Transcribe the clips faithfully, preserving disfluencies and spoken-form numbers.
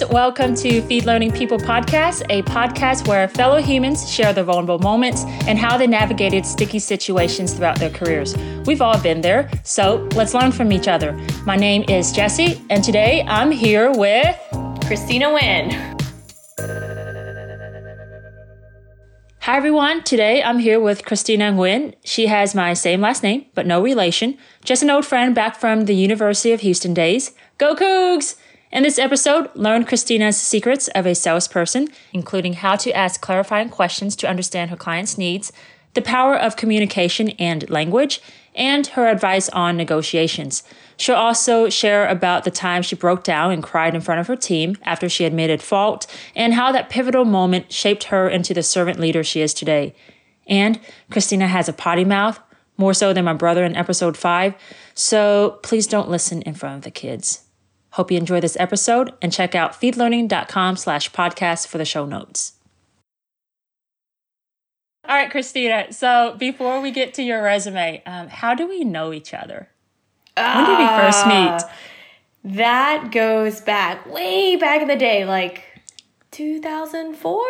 friends, welcome to Feed Learning People podcast, a podcast where fellow humans share their vulnerable moments and how they navigated sticky situations throughout their careers. We've all been there, so let's learn from each other. My name is Jessie, and today I'm here with Christina Nguyen. Hi everyone, today I'm here with Christina Nguyen. She has my same last name, but no relation. Just an old friend back from the University of Houston days. Go Cougs! In this episode, learn Christina's secrets of a salesperson, including how to ask clarifying questions to understand her client's needs, the power of communication and language, and her advice on negotiations. She'll also share about the time she broke down and cried in front of her team after she admitted fault and how that pivotal moment shaped her into the servant leader she is today. And Christina has a potty mouth, more so than my brother in episode five, so please don't listen in front of the kids. Hope you enjoy this episode and check out feedlearning.com slash podcast for the show notes. All right, Christina, so before we get to your resume, um, how do we know each other? Uh, when did we first meet? That goes back way back in the day, like two thousand four,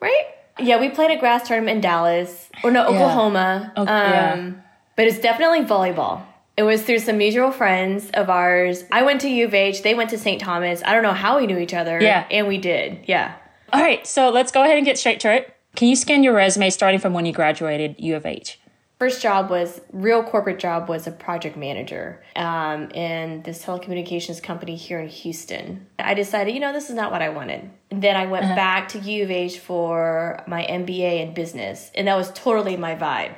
right? Yeah, we played a grass tournament in Dallas, or no, Oklahoma. Yeah. Okay, um, yeah. But it's definitely volleyball. It was through some mutual friends of ours. I went to U of H, they went to Saint Thomas. I don't know how we knew each other. Yeah. And we did, yeah. All right, so let's go ahead and get straight to it. Can you scan your resume starting from when you graduated U of H? First job was, real corporate job was a project manager um, in this telecommunications company here in Houston. I decided, you know, this is not what I wanted. And then I went uh-huh. back to U of H for my M B A in business, and that was totally my vibe.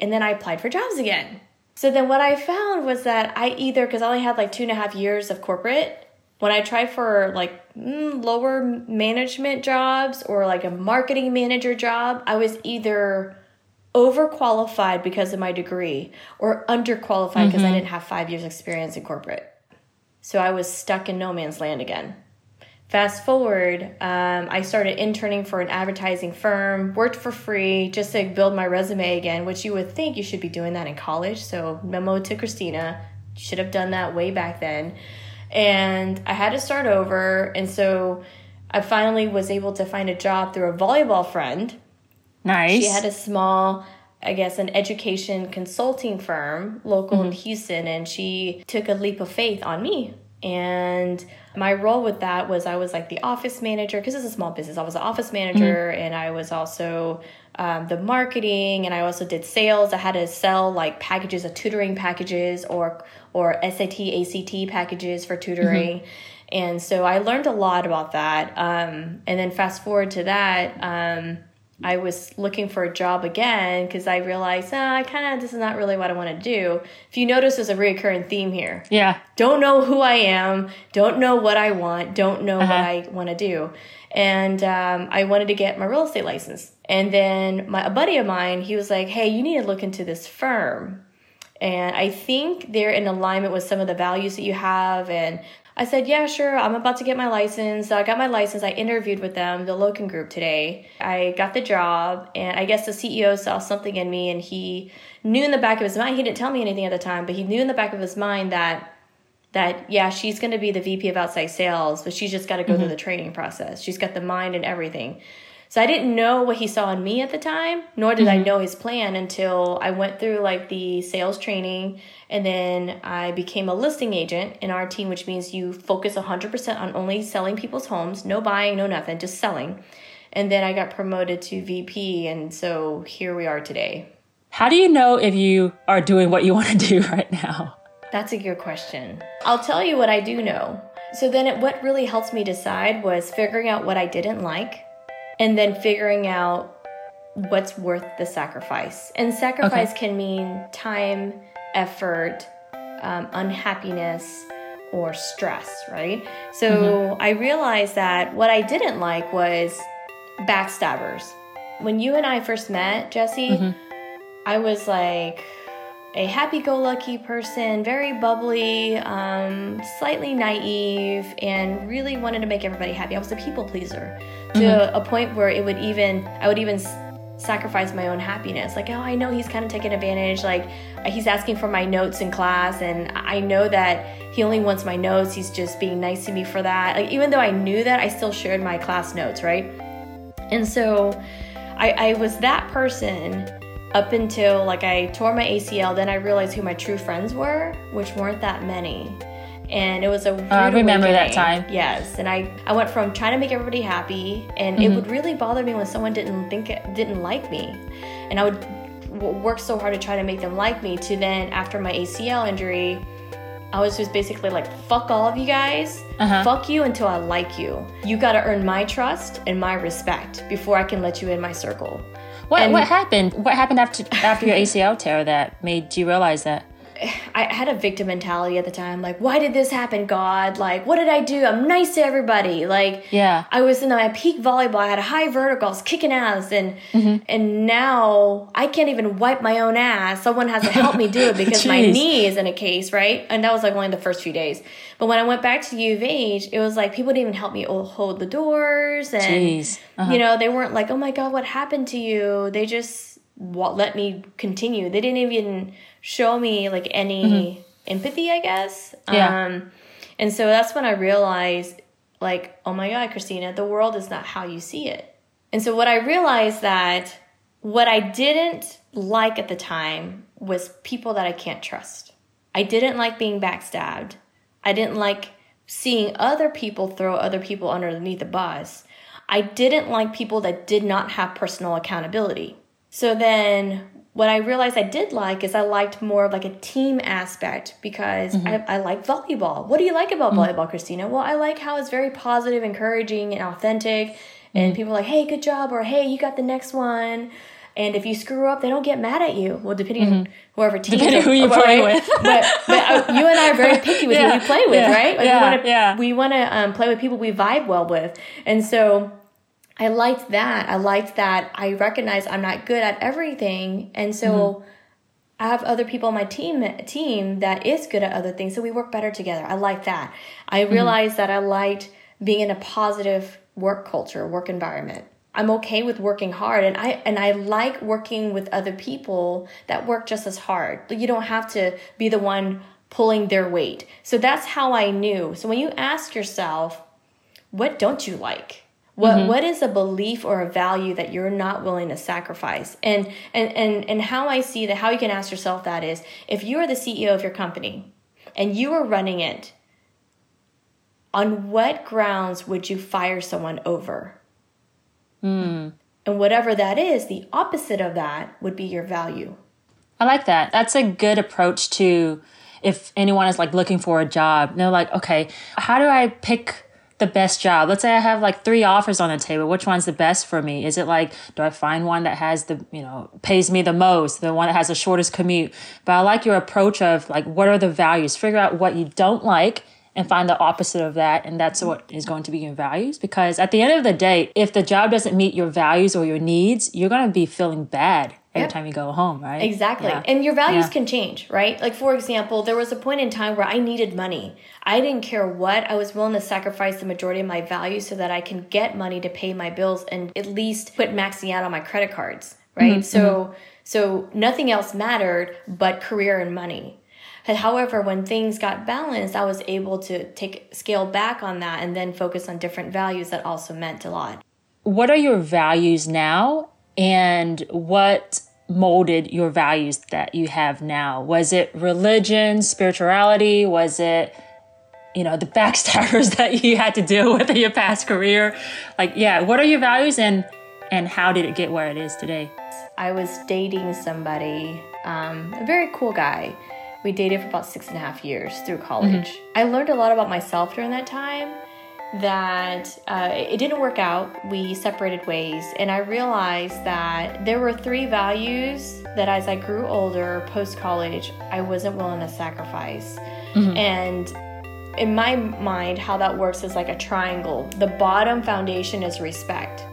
And then I applied for jobs again. So then what I found was that I either, because I only had like two and a half years of corporate, when I tried for like lower management jobs or like a marketing manager job, I was either overqualified because of my degree or underqualified because mm-hmm. I didn't have five years experience in corporate. So I was stuck in no man's land again. Fast forward, um, I started interning for an advertising firm, worked for free just to build my resume again, which you would think you should be doing that in college. So memo to Christina, you should have done that way back then. And I had to start over, and so I finally was able to find a job through a volleyball friend. Nice. She had a small, I guess, an education consulting firm local mm-hmm. in Houston, and she took a leap of faith on me. And my role with that was I was like the office manager, because it's a small business. I was the office manager, mm-hmm. and I was also um, the marketing, and I also did sales. I had to sell like packages of tutoring packages or or S A T, A C T packages for tutoring. Mm-hmm. And so I learned a lot about that. Um, and then fast forward to that, um, I was looking for a job again because I realized, oh, I kind of, this is not really what I want to do. If you notice, there's a reoccurring theme here. Yeah. Don't know who I am. Don't know what I want. Don't know uh-huh. what I want to do. And um, I wanted to get my real estate license. And then my, a buddy of mine, he was like, hey, you need to look into this firm. And I think they're in alignment with some of the values that you have. And I said, yeah, sure. I'm about to get my license. So I got my license. I interviewed with them, the Loken Group, today. I got the job, and I guess the C E O saw something in me, and he knew in the back of his mind, he didn't tell me anything at the time, but he knew in the back of his mind that, that yeah, she's going to be the V P of outside sales, but she's just got to go mm-hmm. through the training process. She's got the mind and everything. So I didn't know what he saw in me at the time, nor did mm-hmm. I know his plan until I went through like the sales training, and then I became a listing agent in our team, which means you focus one hundred percent on only selling people's homes, no buying, no nothing, just selling. And then I got promoted to V P, and so here we are today. How do you know if you are doing what you want to do right now? That's a good question. I'll tell you what I do know. So then it, what really helped me decide was figuring out what I didn't like. And then figuring out what's worth the sacrifice. And sacrifice okay. can mean time, effort, um, unhappiness, or stress, right? So mm-hmm. I realized that what I didn't like was backstabbers. When you and I first met, Jessie, mm-hmm. I was like a happy-go-lucky person, very bubbly, um, slightly naive, and really wanted to make everybody happy. I was a people pleaser. To mm-hmm. a point where it would even, I would even sacrifice my own happiness. Like, oh, I know he's kind of taking advantage. Like, he's asking for my notes in class, and I know that he only wants my notes. He's just being nice to me for that. Like, even though I knew that, I still shared my class notes, right? And so I, I was that person up until, like, I tore my A C L. Then I realized who my true friends were, which weren't that many. And it was a weird I remember awakening. That time. Yes. And I, I went from trying to make everybody happy, and mm-hmm. it would really bother me when someone didn't think didn't like me. And I would work so hard to try to make them like me, to then after my A C L injury, I was just basically like, fuck all of you guys. Uh-huh. Fuck you until I like you. You got to earn my trust and my respect before I can let you in my circle. What and what happened? What happened after after your A C L tear that made you realize that? I had a victim mentality at the time. Like, why did this happen, God? Like, what did I do? I'm nice to everybody. Like, yeah. I was in my peak volleyball. I had a high vertical. I was kicking ass. And mm-hmm. and now I can't even wipe my own ass. Someone has to help me do it because my knee is in a case, right? And that was like only the first few days. But when I went back to U of H, it was like people didn't even help me hold the doors. And, Jeez. Uh-huh. you know, they weren't like, oh my God, what happened to you? They just let me continue. They didn't even show me like any mm-hmm. empathy, I guess. Yeah. Um, and so that's when I realized, like, oh my God, Christina, the world is not how you see it. And so what I realized that what I didn't like at the time was people that I can't trust. I didn't like being backstabbed. I didn't like seeing other people throw other people underneath the bus. I didn't like people that did not have personal accountability. So then what I realized I did like is I liked more of like a team aspect, because mm-hmm. I, I like volleyball. What do you like about mm-hmm. volleyball, Christina? Well, I like how it's very positive, encouraging, and authentic. Mm-hmm. And people are like, hey, good job, or hey, you got the next one. And if you screw up, they don't get mad at you. Well, depending mm-hmm. on whoever team depending who you play with. But, but uh, you and I are very picky with yeah. who we play with, yeah. right? Like, yeah. We want to yeah. we want to um, play with people we vibe well with. And so I liked that. I liked that I recognize I'm not good at everything. And so mm-hmm. I have other people on my team team that is good at other things. So we work better together. I like that. I mm-hmm. realized that I liked being in a positive work culture, work environment. I'm okay with working hard. And I and I like working with other people that work just as hard. You don't have to be the one pulling their weight. So that's how I knew. So when you ask yourself, what don't you like? What mm-hmm. what is a belief or a value that you're not willing to sacrifice? And and and and how I see that, how you can ask yourself that is, if you are the C E O of your company and you are running it, on what grounds would you fire someone over? Mm. And whatever that is, the opposite of that would be your value. I like that. That's a good approach to if anyone is like looking for a job. And they're like, okay, how do I pick the best job? Let's say I have like three offers on the table. Which one's the best for me? Is it like, do I find one that has the, you know, pays me the most, the one that has the shortest commute? But I like your approach of like, what are the values? Figure out what you don't like and find the opposite of that. And that's what is going to be your values. Because at the end of the day, if the job doesn't meet your values or your needs, you're going to be feeling bad every yep. time you go home, right? Exactly. Yeah. And your values yeah. can change, right? Like, for example, there was a point in time where I needed money. I didn't care what. I was willing to sacrifice the majority of my values so that I can get money to pay my bills and at least quit maxing out on my credit cards, right? Mm-hmm. So, so nothing else mattered but career and money. However, when things got balanced, I was able to take scale back on that and then focus on different values that also meant a lot. What are your values now, and what molded your values that you have now? Was it religion, spirituality? Was it, you know, the backstabbers that you had to deal with in your past career? Like, yeah, what are your values, and and how did it get where it is today? I was dating somebody, um, a very cool guy. We dated for about six and a half years through college. Mm-hmm. I learned a lot about myself during that time that uh, it didn't work out. We separated ways. And I realized that there were three values that as I grew older, post-college, I wasn't willing to sacrifice. Mm-hmm. And in my mind, how that works is like a triangle. The bottom foundation is respect.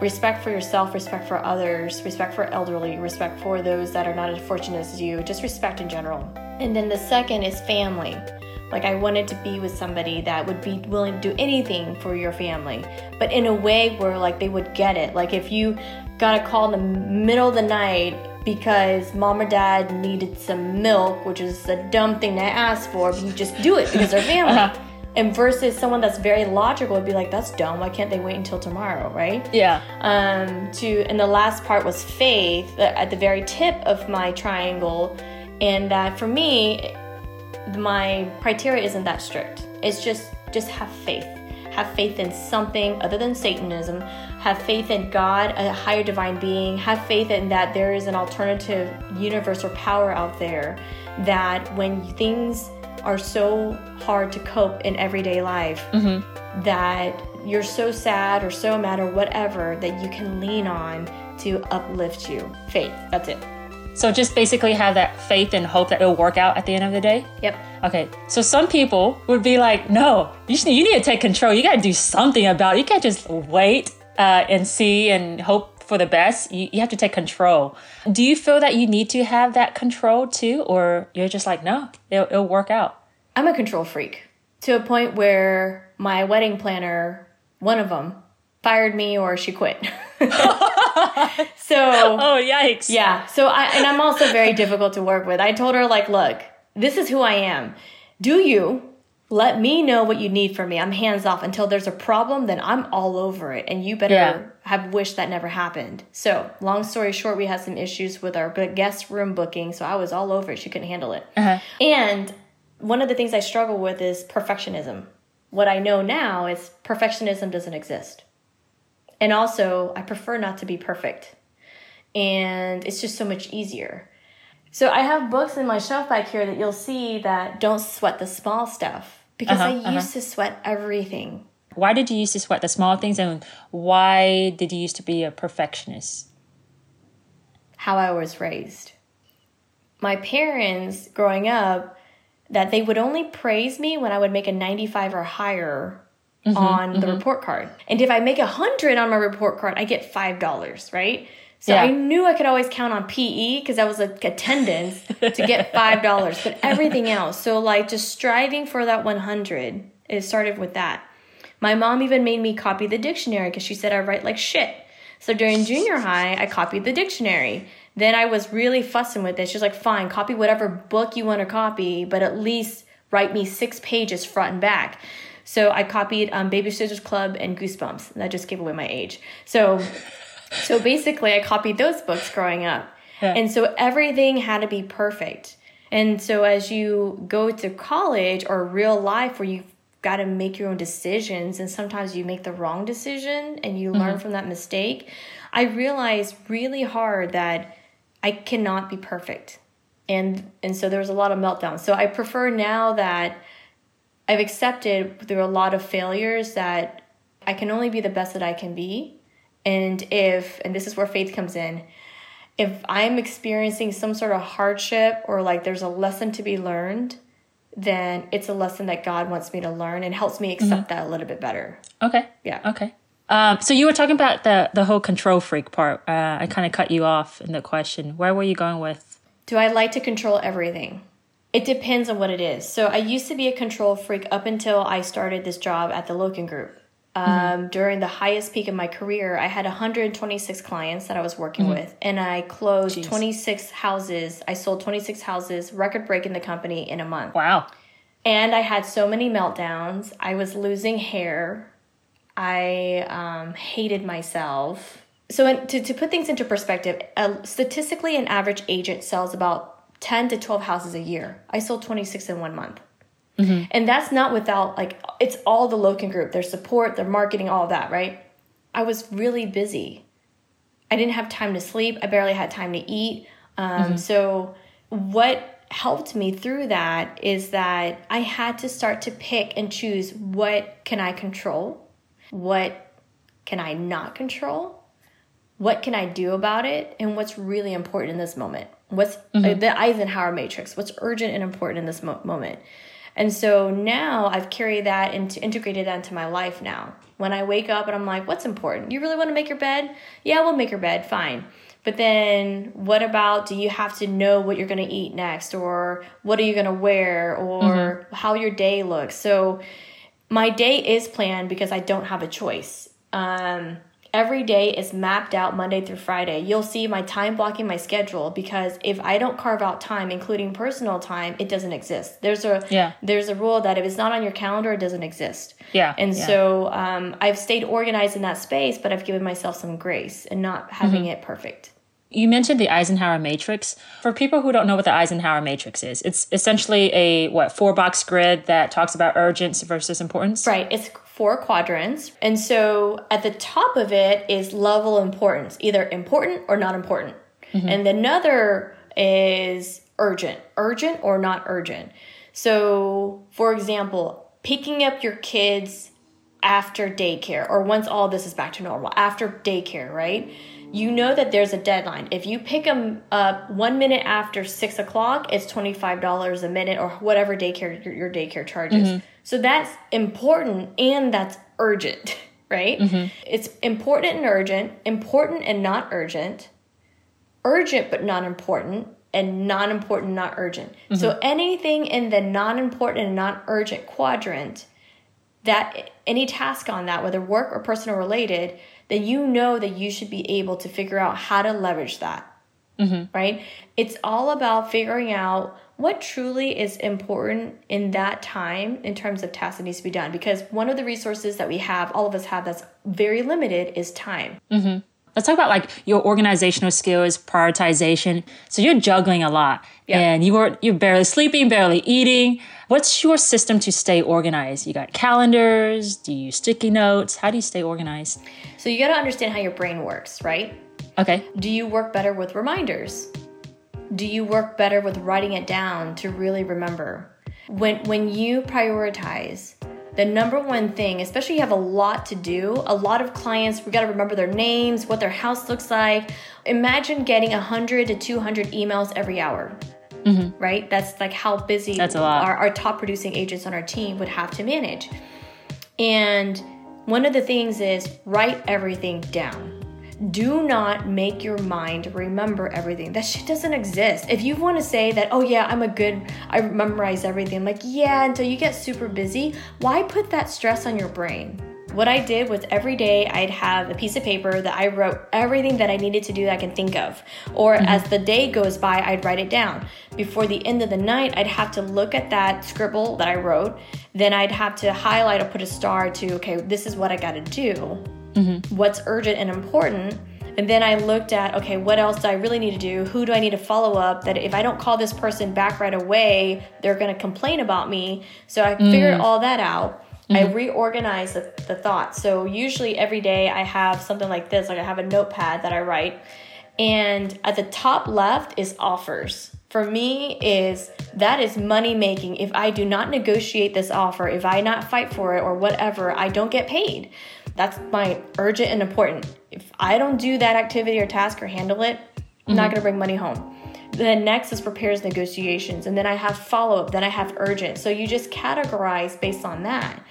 Respect for yourself, respect for others, respect for elderly, respect for those that are not as fortunate as you, just respect in general. And then the second is family. Like I wanted to be with somebody that would be willing to do anything for your family, but in a way where like they would get it. Like if you got a call in the middle of the night because mom or dad needed some milk, which is a dumb thing to ask for, but you just do it because they're family. uh-huh. And versus someone that's very logical would be like, that's dumb. Why can't they wait until tomorrow, right? Yeah. Um. To and the last part was faith at the very tip of my triangle, and uh, for me, my criteria isn't that strict. It's just just have faith. Have faith in something other than Satanism. Have faith in God, a higher divine being. Have faith in that there is an alternative universe or power out there. That when things are so hard to cope in everyday life, mm-hmm. that you're so sad or so mad or whatever, that you can lean on to uplift you. Faith, that's it. So just basically have that faith and hope that it'll work out at the end of the day? Yep. Okay, so some people would be like, no, you, just, you need to take control. You got to do something about it. You can't just wait uh, and see and hope for the best. You, you have to take control. Do you feel that you need to have that control too? Or you're just like, no, it'll, it'll work out? I'm a control freak to a point where my wedding planner, one of them, fired me or she quit. So, oh, yikes. Yeah. So I, and I'm also very difficult to work with. I told her like, look, this is who I am. Do you let me know what you need from me? I'm hands off. Until there's a problem, then I'm all over it. And you better yeah. have wished that never happened. So long story short, we had some issues with our guest room booking. So I was all over it. She couldn't handle it. Uh-huh. And one of the things I struggle with is perfectionism. What I know now is perfectionism doesn't exist. And also, I prefer not to be perfect. And it's just so much easier. So I have books in my shelf back here that you'll see that don't sweat the small stuff. Because uh-huh, I used uh-huh. to sweat everything. Why did you used to sweat the small things? And why did you used to be a perfectionist? How I was raised. My parents, growing up, that they would only praise me when I would make a ninety-five or higher Mm-hmm, on the mm-hmm. report card. And if I make a hundred on my report card, I get five dollars, right? So yeah. I knew I could always count on P E because I was like attendance to get five dollars, but everything else. So like just striving for that one hundred, it started with that. My mom even made me copy the dictionary because she said I write like shit. So during junior high, I copied the dictionary. Then I was really fussing with it. She's like, fine, copy whatever book you want to copy, but at least write me six pages front and back. So I copied um, Baby-Sitters Club and Goosebumps. And that just gave away my age. So so basically, I copied those books growing up. Yeah. And so everything had to be perfect. And so as you go to college or real life where you've got to make your own decisions, and sometimes you make the wrong decision and you mm-hmm. learn from that mistake, I realized really hard that I cannot be perfect. And, and so there was a lot of meltdowns. So I prefer now that I've accepted through a lot of failures that I can only be the best that I can be. And if, and this is where faith comes in, if I'm experiencing some sort of hardship or like there's a lesson to be learned, then it's a lesson that God wants me to learn and helps me accept mm-hmm. that a little bit better. Okay. Yeah. Okay. Um, so you were talking about the, the whole control freak part. Uh, I kind of cut you off in the question. Where were you going with? Do I like to control everything? It depends on what it is. So I used to be a control freak up until I started this job at the Loken Group. Um, mm-hmm. During the highest peak of my career, I had one hundred twenty-six clients that I was working mm-hmm. with, and I closed Jeez. twenty-six houses. I sold twenty-six houses, record break in the company in a month. Wow. And I had so many meltdowns. I was losing hair. I um, hated myself. So to, to put things into perspective, uh, statistically, an average agent sells about ten to twelve houses a year. I sold twenty-six in one month. Mm-hmm. And that's not without, like, it's all the Loken Group, their support, their marketing, all that, right? I was really busy. I didn't have time to sleep. I barely had time to eat. Um, mm-hmm. So what helped me through that is that I had to start to pick and choose what can I control? What can I not control? What can I do about it? And what's really important in this moment? What's mm-hmm. uh, the Eisenhower Matrix? What's urgent and important in this mo- moment? And so now I've carried that and integrated that into my life now. When I wake up and I'm like, what's important? You really want to make your bed? Yeah, we'll make your bed. Fine. But then what about, do you have to know what you're going to eat next, or what are you going to wear, or mm-hmm. how your day looks? So my day is planned because I don't have a choice. Um, every day is mapped out Monday through Friday. You'll see my time blocking my schedule, because if I don't carve out time, including personal time, it doesn't exist. There's a yeah. there's a rule that if it's not on your calendar, it doesn't exist. Yeah. And yeah. so um, I've stayed organized in that space, but I've given myself some grace and not having mm-hmm. it perfect. You mentioned the Eisenhower Matrix. For people who don't know what the Eisenhower Matrix is, it's essentially a, what, four-box grid that talks about urgency versus importance? Right. It's four quadrants. And so at the top of it is level importance, either important or not important. Mm-hmm. And another is urgent, urgent or not urgent. So, for example, picking up your kids after daycare, or once all this is back to normal, after daycare, right? You know that there's a deadline. If you pick them up one minute after six o'clock, it's twenty-five dollars a minute, or whatever daycare your daycare charges. Mm-hmm. So that's important and that's urgent, right? Mm-hmm. It's important and urgent, important and not urgent, urgent but not important, and non-important, not urgent. Mm-hmm. So anything in the non-important and not urgent quadrant, that any task on that, whether work or personal related, that you know that you should be able to figure out how to leverage that, mm-hmm. right? It's all about figuring out what truly is important in that time in terms of tasks that needs to be done. Because one of the resources that we have, all of us have, that's very limited is time. Mm-hmm. Let's talk about like your organizational skills, prioritization. So you're juggling a lot yeah. and you were, you're barely sleeping, barely eating. What's your system to stay organized? You got calendars? Do you use sticky notes? How do you stay organized? So you got to understand how your brain works, right? Okay. Do you work better with reminders? Do you work better with writing it down to really remember? When, when you prioritize, the number one thing, especially you have a lot to do, a lot of clients, we got to remember their names, what their house looks like. Imagine getting one hundred to two hundred emails every hour, mm-hmm. right? That's like how busy That's a lot. Our, our top producing agents on our team would have to manage. And one of the things is write everything down. Do not make your mind remember everything. That shit doesn't exist. If you want to say that, oh yeah, I'm a good, I memorize everything. I'm like, yeah, until you get super busy, why put that stress on your brain? What I did was every day I'd have a piece of paper that I wrote everything that I needed to do that I can think of. Or mm-hmm. as the day goes by, I'd write it down. Before the end of the night, I'd have to look at that scribble that I wrote. Then I'd have to highlight or put a star to, okay, this is what I got to do. Mm-hmm. What's urgent and important. And then I looked at, okay, what else do I really need to do? Who do I need to follow up? That if I don't call this person back right away, they're going to complain about me. So I mm-hmm. figured all that out. Mm-hmm. I reorganized the, the thoughts. So usually every day I have something like this. Like I have a notepad that I write. And at the top left is offers. For me, is that is money making. If I do not negotiate this offer, if I not fight for it or whatever, I don't get paid. That's my urgent and important. If I don't do that activity or task or handle it, I'm mm-hmm. not going to bring money home. Then next is prepares negotiations. And then I have follow-up. Then I have urgent. So you just categorize based on that.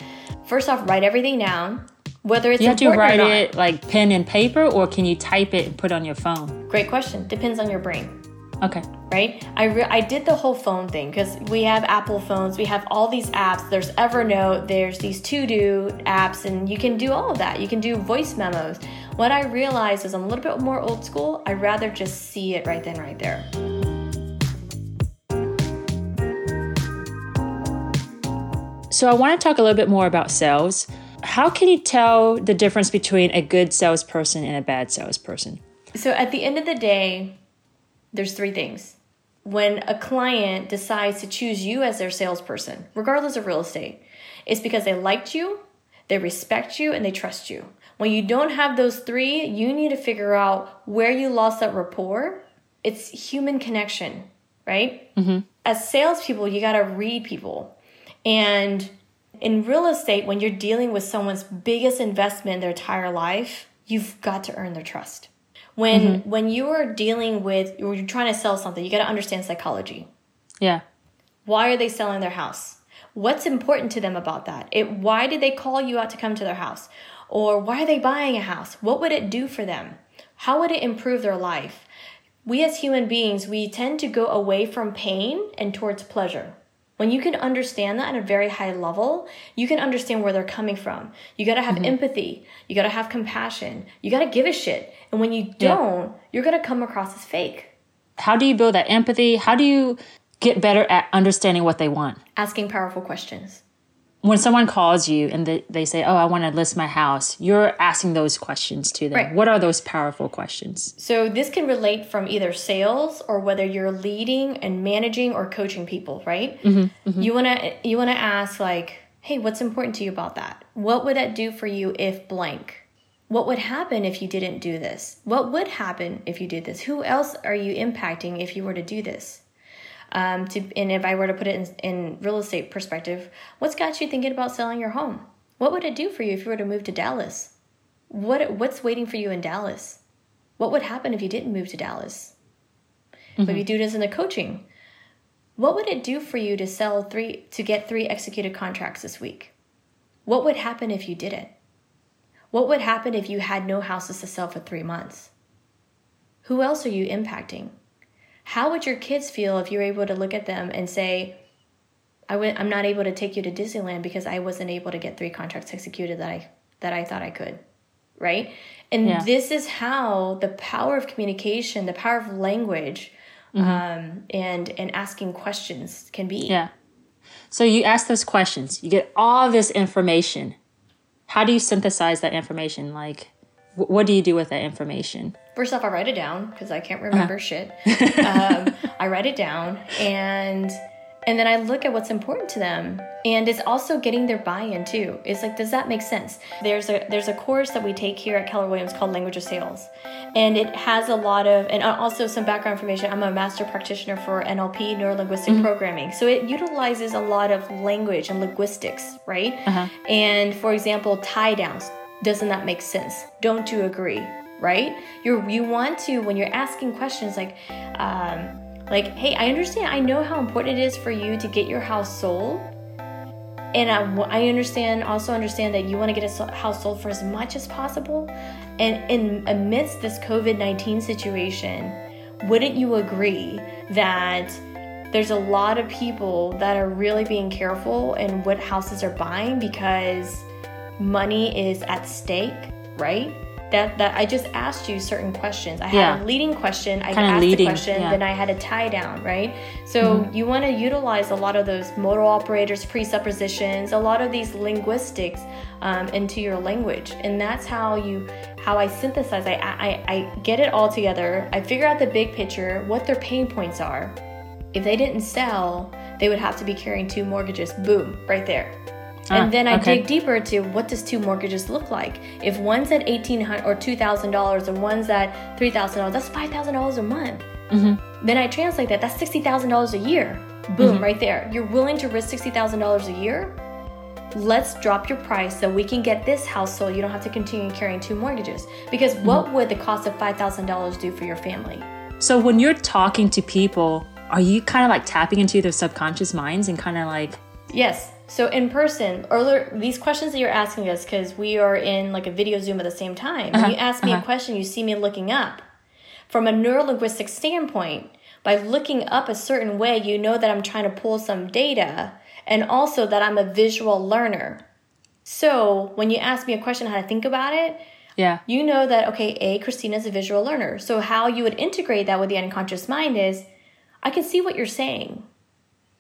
First off, write everything down, whether it's important or not. You have to write it like pen and paper, or can you type it and put it on your phone? Great question. Depends on your brain. Okay. Right? I re- I did the whole phone thing because we have Apple phones. We have all these apps. There's Evernote. There's these to-do apps, and you can do all of that. You can do voice memos. What I realized is I'm a little bit more old school. I'd rather just see it right then, right there. So I want to talk a little bit more about sales. How can you tell the difference between a good salesperson and a bad salesperson? So at the end of the day, there's three things. When a client decides to choose you as their salesperson, regardless of real estate, it's because they liked you, they respect you, and they trust you. When you don't have those three, you need to figure out where you lost that rapport. It's human connection, right? Mm-hmm. As salespeople, you got to read people. And in real estate, when you're dealing with someone's biggest investment in their entire life, you've got to earn their trust. When mm-hmm. when you are dealing with, or you're trying to sell something, you got to understand psychology. Yeah. Why are they selling their house? What's important to them about that? It, why did they call you out to come to their house? Or why are they buying a house? What would it do for them? How would it improve their life? We as human beings, we tend to go away from pain and towards pleasure. When you can understand that at a very high level, you can understand where they're coming from. You got to have mm-hmm. empathy. You got to have compassion. You got to give a shit. And when you don't, yeah. you're going to come across as fake. How do you build that empathy? How do you get better at understanding what they want? Asking powerful questions. When someone calls you and they, they say, oh, I want to list my house, you're asking those questions to them. Right. What are those powerful questions? So this can relate from either sales or whether you're leading and managing or coaching people, right? Mm-hmm. Mm-hmm. You want to you want to ask like, hey, what's important to you about that? What would that do for you if blank? What would happen if you didn't do this? What would happen if you did this? Who else are you impacting if you were to do this? Um, to, and if I were to put it in, in real estate perspective, what's got you thinking about selling your home? What would it do for you if you were to move to Dallas? What What's waiting for you in Dallas? What would happen if you didn't move to Dallas? Mm-hmm. But if you do this in the coaching, what would it do for you to sell three, to get three executed contracts this week? What would happen if you didn't? What would happen if you had no houses to sell for three months? Who else are you impacting? How would your kids feel if you were able to look at them and say, I w- I'm not able to take you to Disneyland because I wasn't able to get three contracts executed that I that I thought I could, right? And yeah. this is how the power of communication, the power of language, mm-hmm. um, and, and asking questions can be. Yeah. So you ask those questions. You get all this information. How do you synthesize that information? Like, what do you do with that information? First off, I write it down because I can't remember uh-huh. shit. Um, I write it down and and then I look at what's important to them. And it's also getting their buy-in too. It's like, does that make sense? There's a there's a course that we take here at Keller Williams called Language of Sales. And it has a lot of, and also some background information. I'm a master practitioner for N L P, Neuro Linguistic mm-hmm. Programming. So it utilizes a lot of language and linguistics, right? Uh-huh. And for example, tie-downs. Doesn't that make sense? Don't you agree, right? You you want to, when you're asking questions like, um, like, hey, I understand, I know how important it is for you to get your house sold. And I, I understand, also understand that you want to get a house sold for as much as possible. And in amidst this covid nineteen situation, wouldn't you agree that there's a lot of people that are really being careful in what houses are buying because money is at stake, right? That that I just asked you certain questions. I yeah. had a leading question. I Kinda asked leading, the question, yeah. then I had a tie down, right? So mm-hmm. you want to utilize a lot of those modal operators, presuppositions, a lot of these linguistics um, into your language, and that's how you how I synthesize. I, I I get it all together. I figure out the big picture, what their pain points are. If they didn't sell, they would have to be carrying two mortgages. Boom, right there. And ah, then I okay. dig deeper to what does two mortgages look like? If one's at eighteen hundred dollars or two thousand dollars and one's at three thousand dollars, that's five thousand dollars a month. Mm-hmm. Then I translate that. That's sixty thousand dollars a year. Boom, mm-hmm. right there. You're willing to risk sixty thousand dollars a year? Let's drop your price so we can get this house sold. You don't have to continue carrying two mortgages. Because mm-hmm. what would the cost of five thousand dollars do for your family? So when you're talking to people, are you kind of like tapping into their subconscious minds and kind of like... Yes. So in person, earlier, these questions that you're asking us, because we are in like a video Zoom at the same time. Uh-huh, when you ask me uh-huh. a question, you see me looking up. From a neurolinguistic standpoint, by looking up a certain way, you know that I'm trying to pull some data and also that I'm a visual learner. So when you ask me a question, how to think about it, yeah, you know that, okay, A, Christina's a visual learner. So how you would integrate that with the unconscious mind is, I can see what you're saying.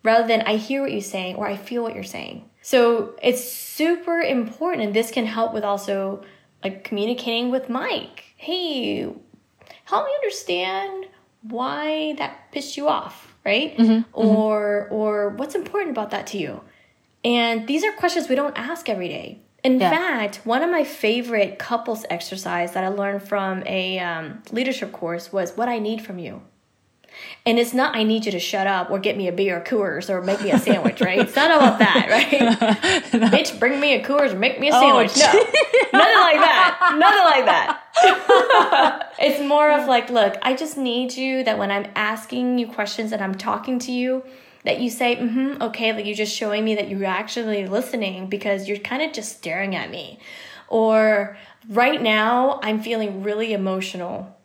Rather than I hear what you're saying or I feel what you're saying. So it's super important. And this can help with also like communicating with Mike. Hey, help me understand why that pissed you off, right? Mm-hmm, or mm-hmm. or what's important about that to you? And these are questions we don't ask every day. In yeah. fact, one of my favorite couples exercise that I learned from a um, leadership course was what I need from you. And it's not, I need you to shut up or get me a beer or Coors or make me a sandwich, right? It's not about that, right? No. Bitch, bring me a Coors or make me a sandwich. Oh, no, nothing like that. Nothing like that. It's more of like, look, I just need you that when I'm asking you questions and I'm talking to you, that you say, mm-hmm, okay, like you're just showing me that you're actually listening because you're kind of just staring at me. Or right now I'm feeling really emotional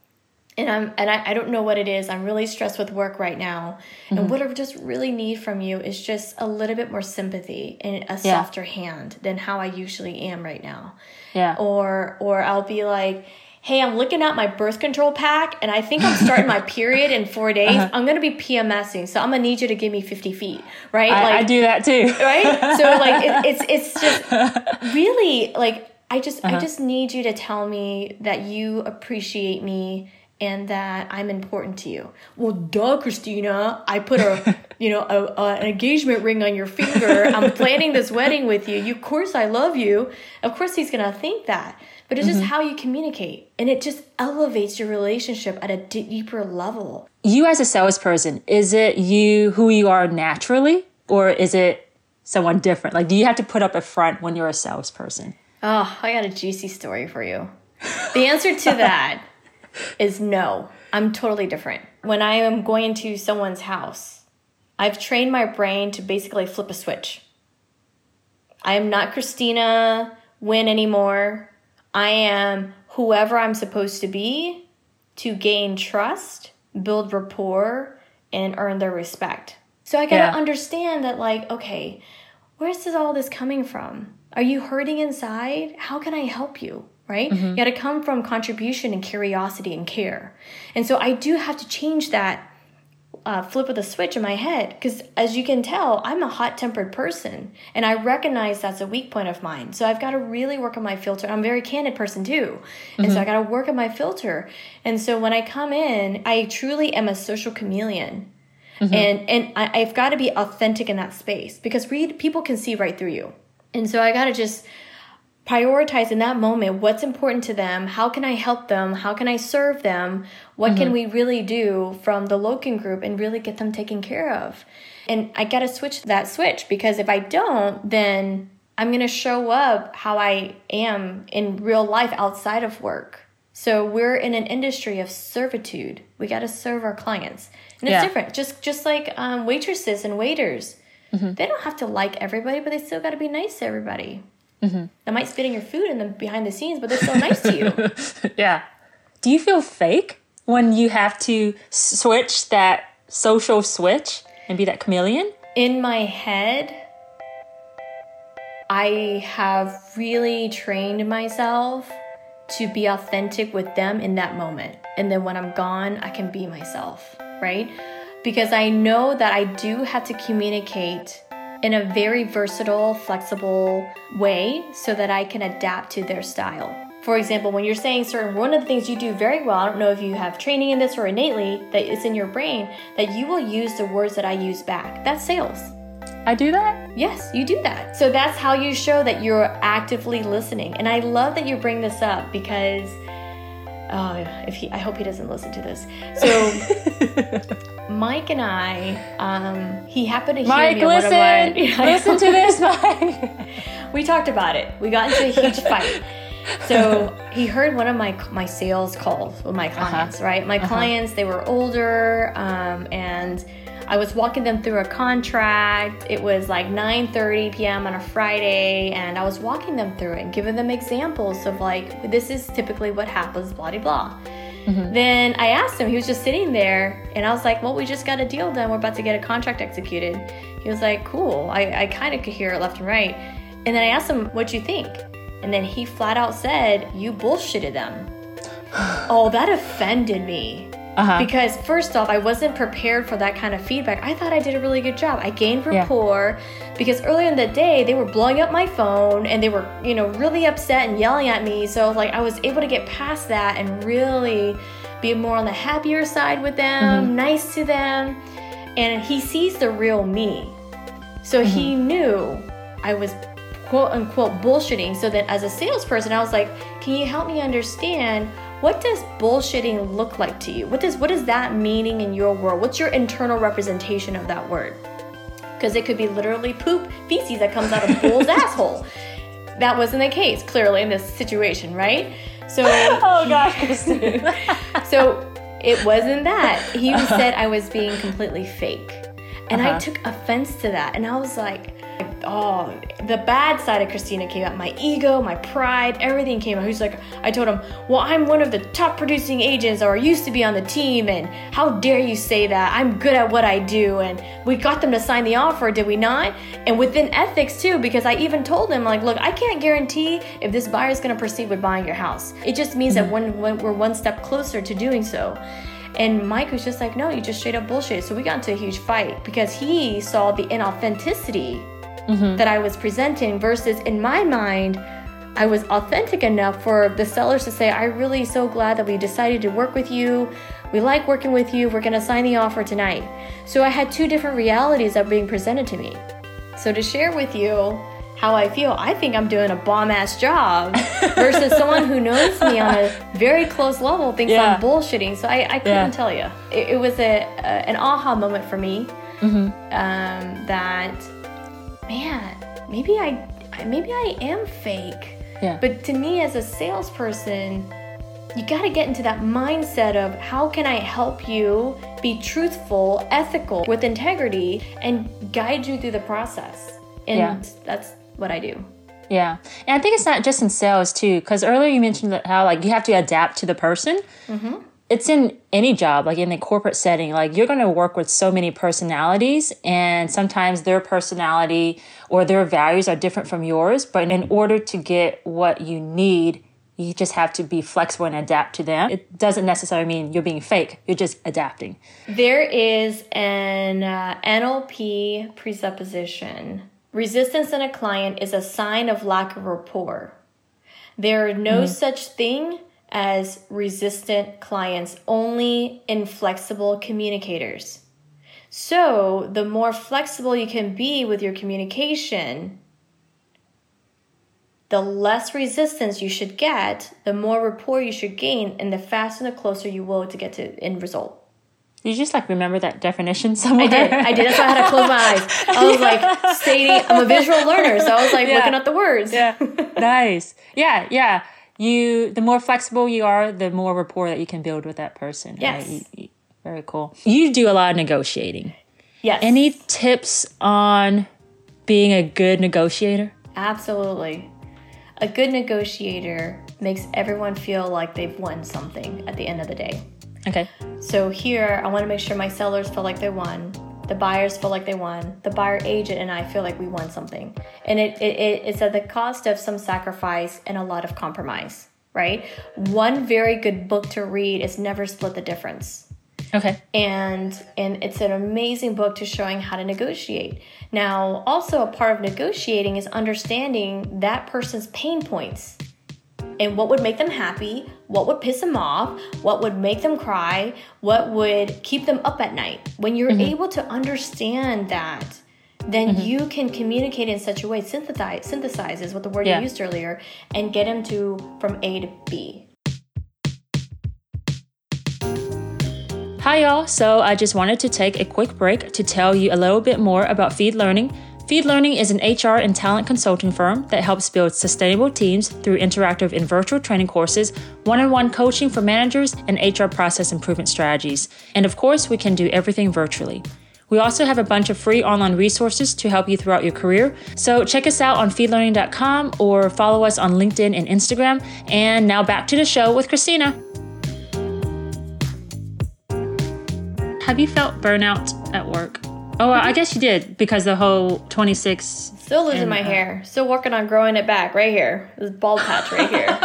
and I'm and I, I don't know what it is. I'm really stressed with work right now. Mm-hmm. And what I just really need from you is just a little bit more sympathy and a yeah. softer hand than how I usually am right now. Yeah. Or or I'll be like, hey, I'm looking at my birth control pack and I think I'm starting my period in four days. Uh-huh. I'm going to be PMSing, so I'm going to need you to give me fifty feet, right? I, like, I do that too. Right? So like it, it's it's just really like I just uh-huh. I just need you to tell me that you appreciate me and that I'm important to you. Well, duh, Christina, I put a, you know, a, a, an engagement ring on your finger. I'm planning this wedding with you. You, of course, I love you. Of course, he's going to think that. But it's mm-hmm. just how you communicate. And it just elevates your relationship at a deeper level. You as a salesperson, is it you who you are naturally? Or is it someone different? Like, do you have to put up a front when you're a salesperson? Oh, I got a juicy story for you. The answer to that is no. I'm totally different. When I am going to someone's house, I've trained my brain to basically flip a switch. I am not Christina Nguyen anymore. I am whoever I'm supposed to be to gain trust, build rapport, and earn their respect. So I got to yeah. understand that, like, okay, where's this, all this coming from? Are you hurting inside? How can I help you? Right? Mm-hmm. You got to come from contribution and curiosity and care. And so I do have to change that uh, flip of the switch in my head because, as you can tell, I'm a hot-tempered person and I recognize that's a weak point of mine. So I've got to really work on my filter. I'm a very candid person too. And mm-hmm. so I got to work on my filter. And so when I come in, I truly am a social chameleon. Mm-hmm. And, and I, I've got to be authentic in that space because we, people can see right through you. And so I got to just prioritize in that moment what's important to them, how can I help them, how can I serve them, what mm-hmm. can we really do from the Loken Group and really get them taken care of. And I got to switch that switch because if I don't, then I'm going to show up how I am in real life outside of work. So we're in an industry of servitude. We got to serve our clients. And yeah. it's different, just just like um, waitresses and waiters. Mm-hmm. They don't have to like everybody, but they still got to be nice to everybody. Mm-hmm. They might spit in your food and then behind the scenes, but they're still nice to you. Yeah. Do you feel fake when you have to switch that social switch and be that chameleon? In my head, I have really trained myself to be authentic with them in that moment. And then when I'm gone, I can be myself, right? Because I know that I do have to communicate in a very versatile, flexible way so that I can adapt to their style. For example, when you're saying certain, one of the things you do very well, I don't know if you have training in this or innately, that it's in your brain, that you will use the words that I use back. That's sales. I do that? Yes, you do that. So that's how you show that you're actively listening. And I love that you bring this up because, oh, if he, I hope he doesn't listen to this. So... Mike and I, um, he happened to hear Mike, me on listen, one of my... Mike, listen to this, Mike. We talked about it. We got into a huge fight. So he heard one of my my sales calls with my clients, uh-huh. right? My uh-huh. clients, they were older, um, and I was walking them through a contract. It was like nine thirty p.m. on a Friday, and I was walking them through it and giving them examples of like, this is typically what happens, blah, blah, blah. Mm-hmm. Then I asked him, he was just sitting there, and I was like, well, we just got a deal done. We're about to get a contract executed. He was like, cool. I, I kind of could hear it left and right. And then I asked him, what'd you think? And then he flat out said, you bullshitted them. Oh, that offended me. Uh-huh. Because first off, I wasn't prepared for that kind of feedback. I thought I did a really good job. I gained rapport yeah. because earlier in the day, they were blowing up my phone and they were, you know, really upset and yelling at me. So like I was able to get past that and really be more on the happier side with them, mm-hmm. nice to them. And he sees the real me. So mm-hmm. he knew I was quote unquote bullshitting. So that as a salesperson, I was like, can you help me understand what does bullshitting look like to you? What does what is that meaning in your world? What's your internal representation of that word? Because it could be literally poop, feces that comes out of bull's asshole. That wasn't the case, clearly, in this situation, right? So, oh gosh, Christine. So it wasn't that. He said I was being completely fake. And uh-huh. I took offense to that. And I was like, oh, the bad side of Christina came out. My ego, my pride, everything came out. He's like, I told him, well, I'm one of the top producing agents or used to be on the team. And how dare you say that? I'm good at what I do. And we got them to sign the offer, did we not? And within ethics too, because I even told him, like, look, I can't guarantee if this buyer is going to proceed with buying your house. It just means mm-hmm. that when, when we're one step closer to doing so. And Mike was just like, no, you just straight up bullshit. So we got into a huge fight because he saw the inauthenticity mm-hmm. that I was presenting versus in my mind, I was authentic enough for the sellers to say, I'm really so glad that we decided to work with you. We like working with you. We're going to sign the offer tonight. So I had two different realities that were being presented to me. So to share with you how I feel, I think I'm doing a bomb-ass job versus someone who knows me on a very close level thinks yeah. I'm bullshitting. So I, I couldn't yeah. tell you. It, it was a, a an aha moment for me mm-hmm. um, that, man, maybe I, I maybe I am fake. Yeah. But to me as a salesperson, you got to get into that mindset of how can I help you be truthful, ethical, with integrity, and guide you through the process. And yeah. that's what I do. Yeah. And I think it's not just in sales too, because earlier you mentioned that how like you have to adapt to the person. Mm-hmm. It's in any job, like in the corporate setting, like you're going to work with so many personalities, and sometimes their personality or their values are different from yours. But in order to get what you need, you just have to be flexible and adapt to them. It doesn't necessarily mean you're being fake. You're just adapting. There is an uh, N L P presupposition. Resistance in a client is a sign of lack of rapport. There are no mm-hmm. such thing as resistant clients, only inflexible communicators. So the more flexible you can be with your communication, the less resistance you should get, the more rapport you should gain, and the faster and the closer you will to get to end result. Did you just like remember that definition somewhere? I did. I did. That's why I had to close my eyes. I was yeah. like, Sadie, I'm a visual learner. So I was like yeah. looking up the words. Yeah. Nice. Yeah. Yeah. You, the more flexible you are, the more rapport that you can build with that person. Yes. Right? You, you, very cool. You do a lot of negotiating. Yes. Any tips on being a good negotiator? Absolutely. A good negotiator makes everyone feel like they've won something at the end of the day. Okay. So here, I want to make sure my sellers feel like they won, the buyers feel like they won, the buyer agent and I feel like we won something. And it, it it's at the cost of some sacrifice and a lot of compromise, right? One very good book to read is Never Split the Difference. Okay. And and it's an amazing book to showing how to negotiate. Now, also a part of negotiating is understanding that person's pain points. And what would make them happy? What would piss them off? What would make them cry? What would keep them up at night? When you're mm-hmm. able to understand that, then mm-hmm. you can communicate in such a way, synthesize, synthesize is what the word yeah. you used earlier, and get them to from A to B. Hi, y'all. So I just wanted to take a quick break to tell you a little bit more about Feed Learning. Feed Learning is an H R and talent consulting firm that helps build sustainable teams through interactive and virtual training courses, one-on-one coaching for managers, and H R process improvement strategies. And of course, we can do everything virtually. We also have a bunch of free online resources to help you throughout your career. So check us out on feed learning dot com or follow us on LinkedIn and Instagram. And now back to the show with Christina. Have you felt burnout at work? Oh, well, I guess you did because the whole twenty-six. Still losing and, my uh, hair. Still working on growing it back right here. This bald patch right here.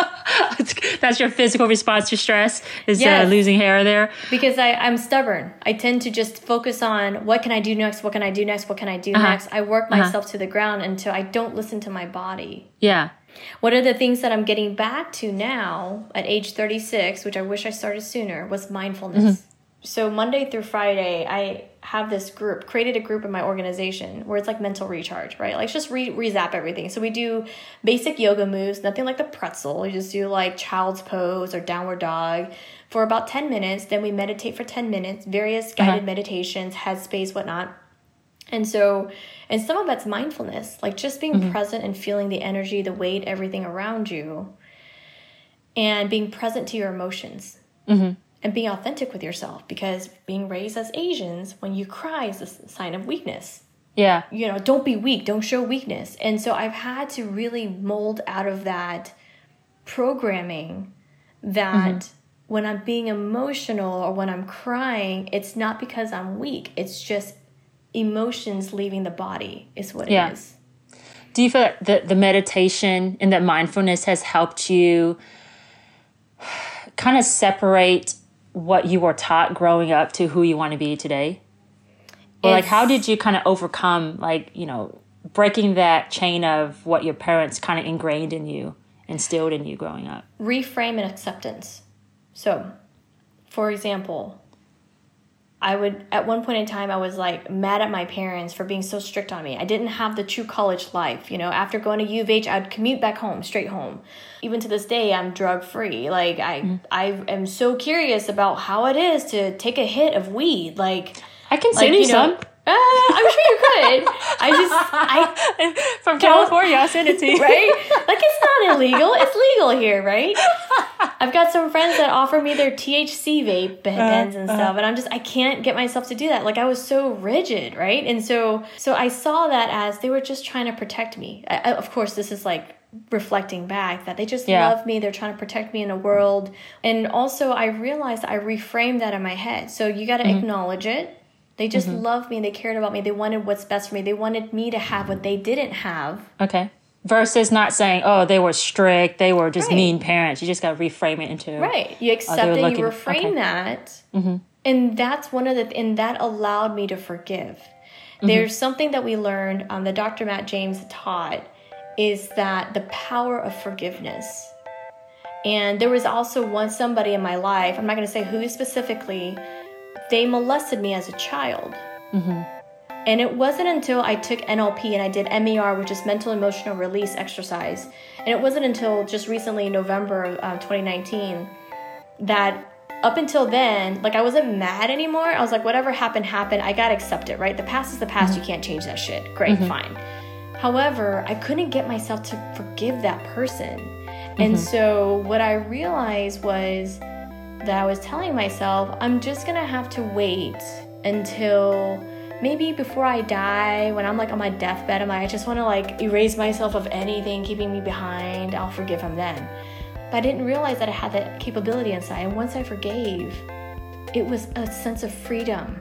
That's your physical response to stress is yes. uh, losing hair there? Because I, I'm stubborn. I tend to just focus on what can I do next? What can I do next? What can I do uh-huh. next? I work myself uh-huh. to the ground until I don't listen to my body. Yeah. One of the things that I'm getting back to now at age thirty-six, which I wish I started sooner, was mindfulness. Mm-hmm. So Monday through Friday, I have this group, created a group in my organization where it's like mental recharge, right? Like just re- re-zap everything. So we do basic yoga moves, nothing like the pretzel. We just do like child's pose or downward dog for about ten minutes. Then we meditate for ten minutes, various guided uh-huh. meditations, Headspace, whatnot. And so, and some of that's mindfulness, like just being mm-hmm. present and feeling the energy, the weight, everything around you, and being present to your emotions. Mm-hmm. and being authentic with yourself, because being raised as Asians, when you cry is a sign of weakness. Yeah. You know, don't be weak. Don't show weakness. And so I've had to really mold out of that programming that mm-hmm. when I'm being emotional or when I'm crying, it's not because I'm weak. It's just emotions leaving the body is what yeah. it is. Do you feel like the, the meditation and that mindfulness has helped you kind of separate what you were taught growing up to who you want to be today? Or it's, like, how did you kind of overcome, like, you know, breaking that chain of what your parents kind of ingrained in you, instilled in you growing up? Reframe and acceptance. So, for example, I would, at one point in time, I was like mad at my parents for being so strict on me. I didn't have the true college life. You know, after going to U of H, I'd commute back home, straight home. Even to this day, I'm drug free. Like I, mm. I am so curious about how it is to take a hit of weed. Like, I can send like, you some. Know, uh, I'm sure you could. I just, I from California, I'll send it to you. Right? Like, it's not illegal. It's legal here, right? I've got some friends that offer me their T H C vape pens uh, and stuff, uh, and I'm just, I can't get myself to do that. Like, I was so rigid, right? And so, so I saw that as they were just trying to protect me. I, of course, this is like reflecting back that they just yeah. love me. They're trying to protect me in a world. And also, I realized I reframed that in my head. So you got to mm-hmm. acknowledge it. They just mm-hmm. loved me. They cared about me. They wanted what's best for me. They wanted me to have what they didn't have. Okay. Versus not saying, oh, they were strict, they were just right. mean parents. You just got to reframe it into... Right. You accept oh, that, you reframe okay. that. Mm-hmm. And that's one of the... And that allowed me to forgive. Mm-hmm. There's something that we learned, um, that Doctor Matt James taught, is that the power of forgiveness. And there was also one somebody in my life, I'm not going to say who specifically, they molested me as a child. Mm-hmm. And it wasn't until I took N L P and I did M E R, which is Mental Emotional Release exercise. And it wasn't until just recently, November of uh, twenty nineteen, that up until then, like, I wasn't mad anymore. I was like, whatever happened, happened. I got to accept it, right? The past is the past. Mm-hmm. You can't change that shit. Great, mm-hmm. fine. However, I couldn't get myself to forgive that person. Mm-hmm. And so what I realized was that I was telling myself, I'm just going to have to wait until... maybe before I die, when I'm like on my deathbed, I'm like, I just want to like erase myself of anything keeping me behind. I'll forgive him then. But I didn't realize that I had that capability inside. And once I forgave, it was a sense of freedom.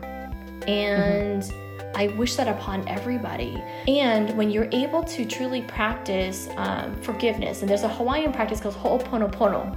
And mm-hmm. I wish that upon everybody. And when you're able to truly practice um, forgiveness, and there's a Hawaiian practice called Ho'oponopono,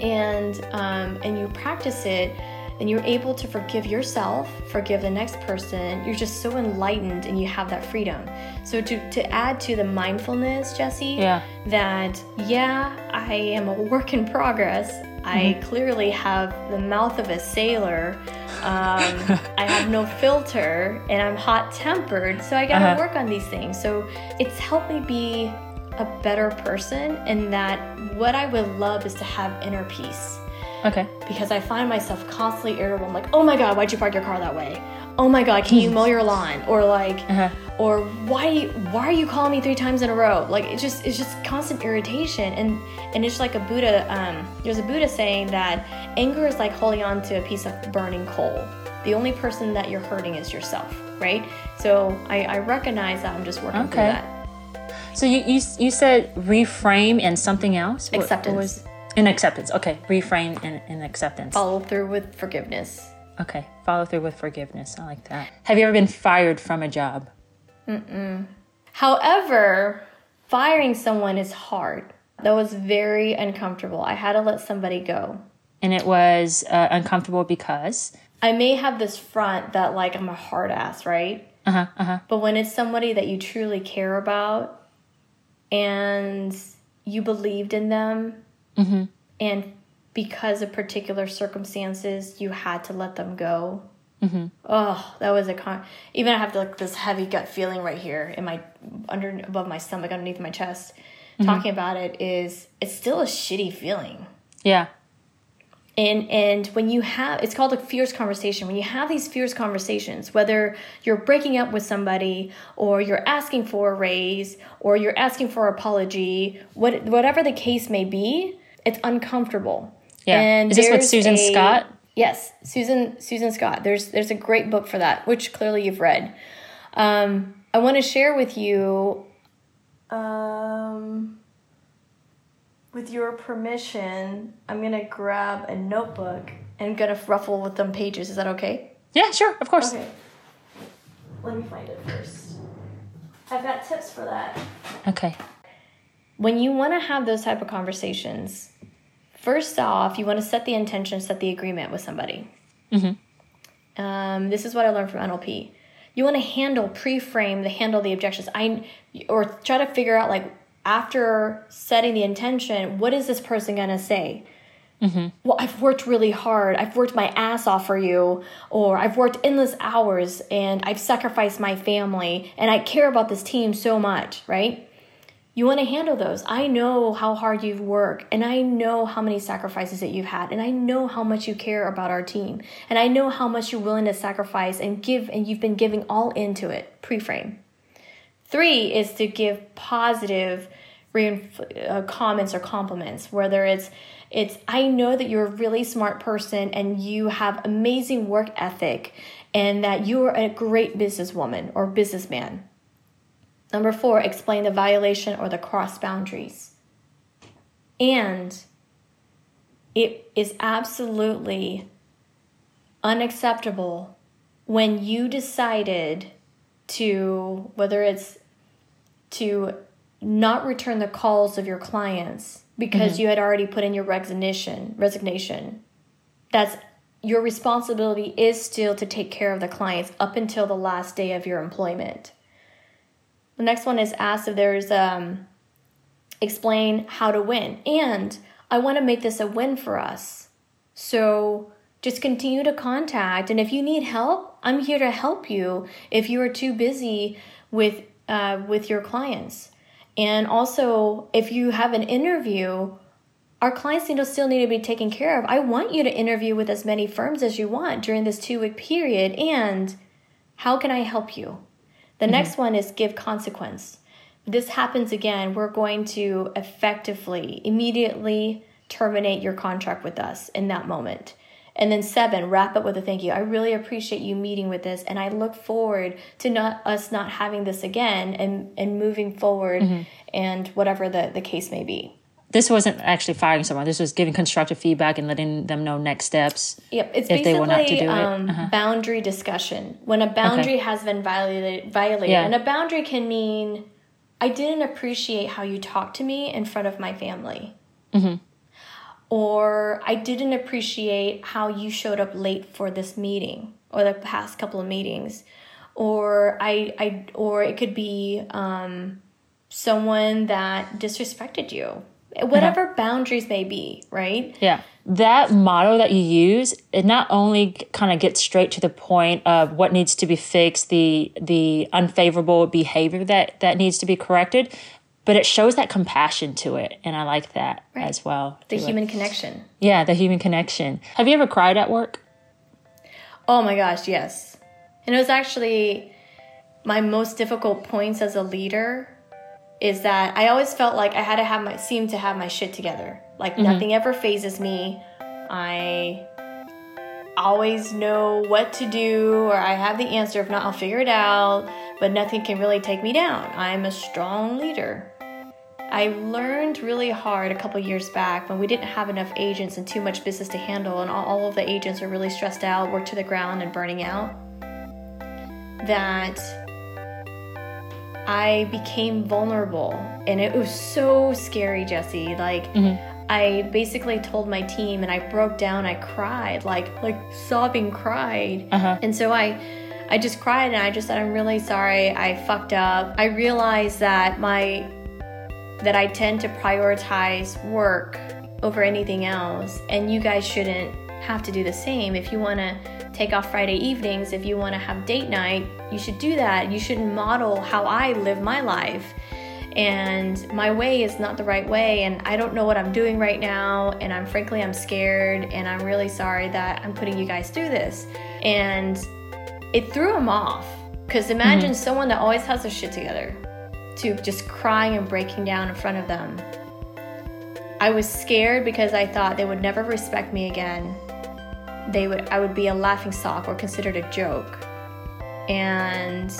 and um, and you practice it, and you're able to forgive yourself, forgive the next person, you're just so enlightened and you have that freedom. So to, to add to the mindfulness, Jesse, yeah. that, yeah, I am a work in progress. Mm-hmm. I clearly have the mouth of a sailor. Um, I have no filter and I'm hot-tempered. So I got to uh-huh. work on these things. So it's helped me be a better person, and that what I would love is to have inner peace. Okay. Because I find myself constantly irritable. I'm like, oh my God, why'd you park your car that way? Oh my God, can you mow your lawn? Or like, uh-huh. or why why are you calling me three times in a row? Like, it's just it's just constant irritation. And and it's like a Buddha, um, there's a Buddha saying that anger is like holding on to a piece of burning coal. The only person that you're hurting is yourself, right? So I, I recognize that I'm just working okay. through that. So you, you you said reframe and something else? Acceptance. What, what was- In acceptance. Okay. Reframe in, in acceptance. Follow through with forgiveness. Okay. Follow through with forgiveness. I like that. Have you ever been fired from a job? Mm-mm. However, firing someone is hard. That was very uncomfortable. I had to let somebody go. And it was uh, uncomfortable because? I may have this front that, like, I'm a hard ass, right? Uh-huh. Uh-huh. But when it's somebody that you truly care about and you believed in them... Mm-hmm. And because of particular circumstances, you had to let them go. Mm-hmm. Oh, that was a con. Even I have like this heavy gut feeling right here in my under above my stomach, underneath my chest. Mm-hmm. Talking about it is it's still a shitty feeling. Yeah. And and when you have, it's called a fierce conversation. When you have these fierce conversations, whether you're breaking up with somebody or you're asking for a raise or you're asking for an apology, what whatever the case may be, it's uncomfortable. Yeah. And is this with Susan a, Scott? Yes, Susan Susan Scott. There's there's a great book for that, which clearly you've read. Um, I want to share with you, um, with your permission, I'm going to grab a notebook and going to ruffle with them pages. Is that okay? Yeah, sure, of course. Okay. Let me find it first. I've got tips for that. Okay. When you want to have those type of conversations, first off, you want to set the intention, set the agreement with somebody. Mm-hmm. Um, this is what I learned from N L P. You want to handle, pre-frame, the handle the objections. I or try to figure out, like, after setting the intention, what is this person going to say? Mm-hmm. Well, I've worked really hard. I've worked my ass off for you, or I've worked endless hours, and I've sacrificed my family, and I care about this team so much, right? You want to handle those. I know how hard you've worked, and I know how many sacrifices that you've had, and I know how much you care about our team, and I know how much you're willing to sacrifice and give, and you've been giving all into it. Pre-frame. Three is to give positive reinf- uh, comments or compliments, whether it's, it's, I know that you're a really smart person and you have amazing work ethic and that you're a great businesswoman or businessman. Number four, explain the violation or the cross boundaries. And it is absolutely unacceptable when you decided to, whether it's to not return the calls of your clients because mm-hmm. you had already put in your resignation, resignation. That's your responsibility is still to take care of the clients up until the last day of your employment. The next one is ask if there's, um, explain how to win. And I want to make this a win for us. So just continue to contact. And if you need help, I'm here to help you if you are too busy with, uh, with your clients. And also, if you have an interview, our clients need to still need to be taken care of. I want you to interview with as many firms as you want during this two-week period. And how can I help you? The mm-hmm. next one is give consequence. If this happens again, we're going to effectively, immediately terminate your contract with us in that moment. And then seven, wrap up with a thank you. I really appreciate you meeting with this, and I look forward to not us not having this again and, and moving forward mm-hmm. and whatever the, the case may be. This wasn't actually firing someone. This was giving constructive feedback and letting them know next steps. Yep, it's if they were not to do um, it. Uh-huh. Boundary discussion. When a boundary okay. has been violated, violated. Yeah. And a boundary can mean, I didn't appreciate how you talked to me in front of my family. Mm-hmm. Or I didn't appreciate how you showed up late for this meeting or the past couple of meetings. Or I, I, or it could be um, someone that disrespected you. Whatever uh-huh. boundaries may be, right? Yeah. That model that you use, it not only kind of gets straight to the point of what needs to be fixed, the the unfavorable behavior that, that needs to be corrected, but it shows that compassion to it, and I like that right. as well. The human it. connection. Yeah, the human connection. Have you ever cried at work? Oh my gosh, yes. And it was actually my most difficult points as a leader is that I always felt like I had to have my, seemed to have my shit together. Like mm-hmm. nothing ever phases me. I always know what to do, or I have the answer. If not, I'll figure it out. But nothing can really take me down. I'm a strong leader. I learned really hard a couple years back when we didn't have enough agents and too much business to handle, and all of the agents were really stressed out, worked to the ground, and burning out, that I became vulnerable. And it was so scary, Jesse. Like, mm-hmm. I basically told my team, and I broke down, I cried, like, like sobbing cried. Uh-huh. And so I... I just cried, and I just said, I'm really sorry, I fucked up. I realized that my that I tend to prioritize work over anything else, and you guys shouldn't have to do the same. If you want to take off Friday evenings, if you want to have date night, you should do that. You shouldn't model how I live my life. And my way is not the right way, and I don't know what I'm doing right now, and I'm frankly, I'm scared, and I'm really sorry that I'm putting you guys through this. And it threw him off, because imagine mm-hmm. someone that always has their shit together to just crying and breaking down in front of them. I was scared because I thought they would never respect me again. They would, I would be a laughingstock or considered a joke, and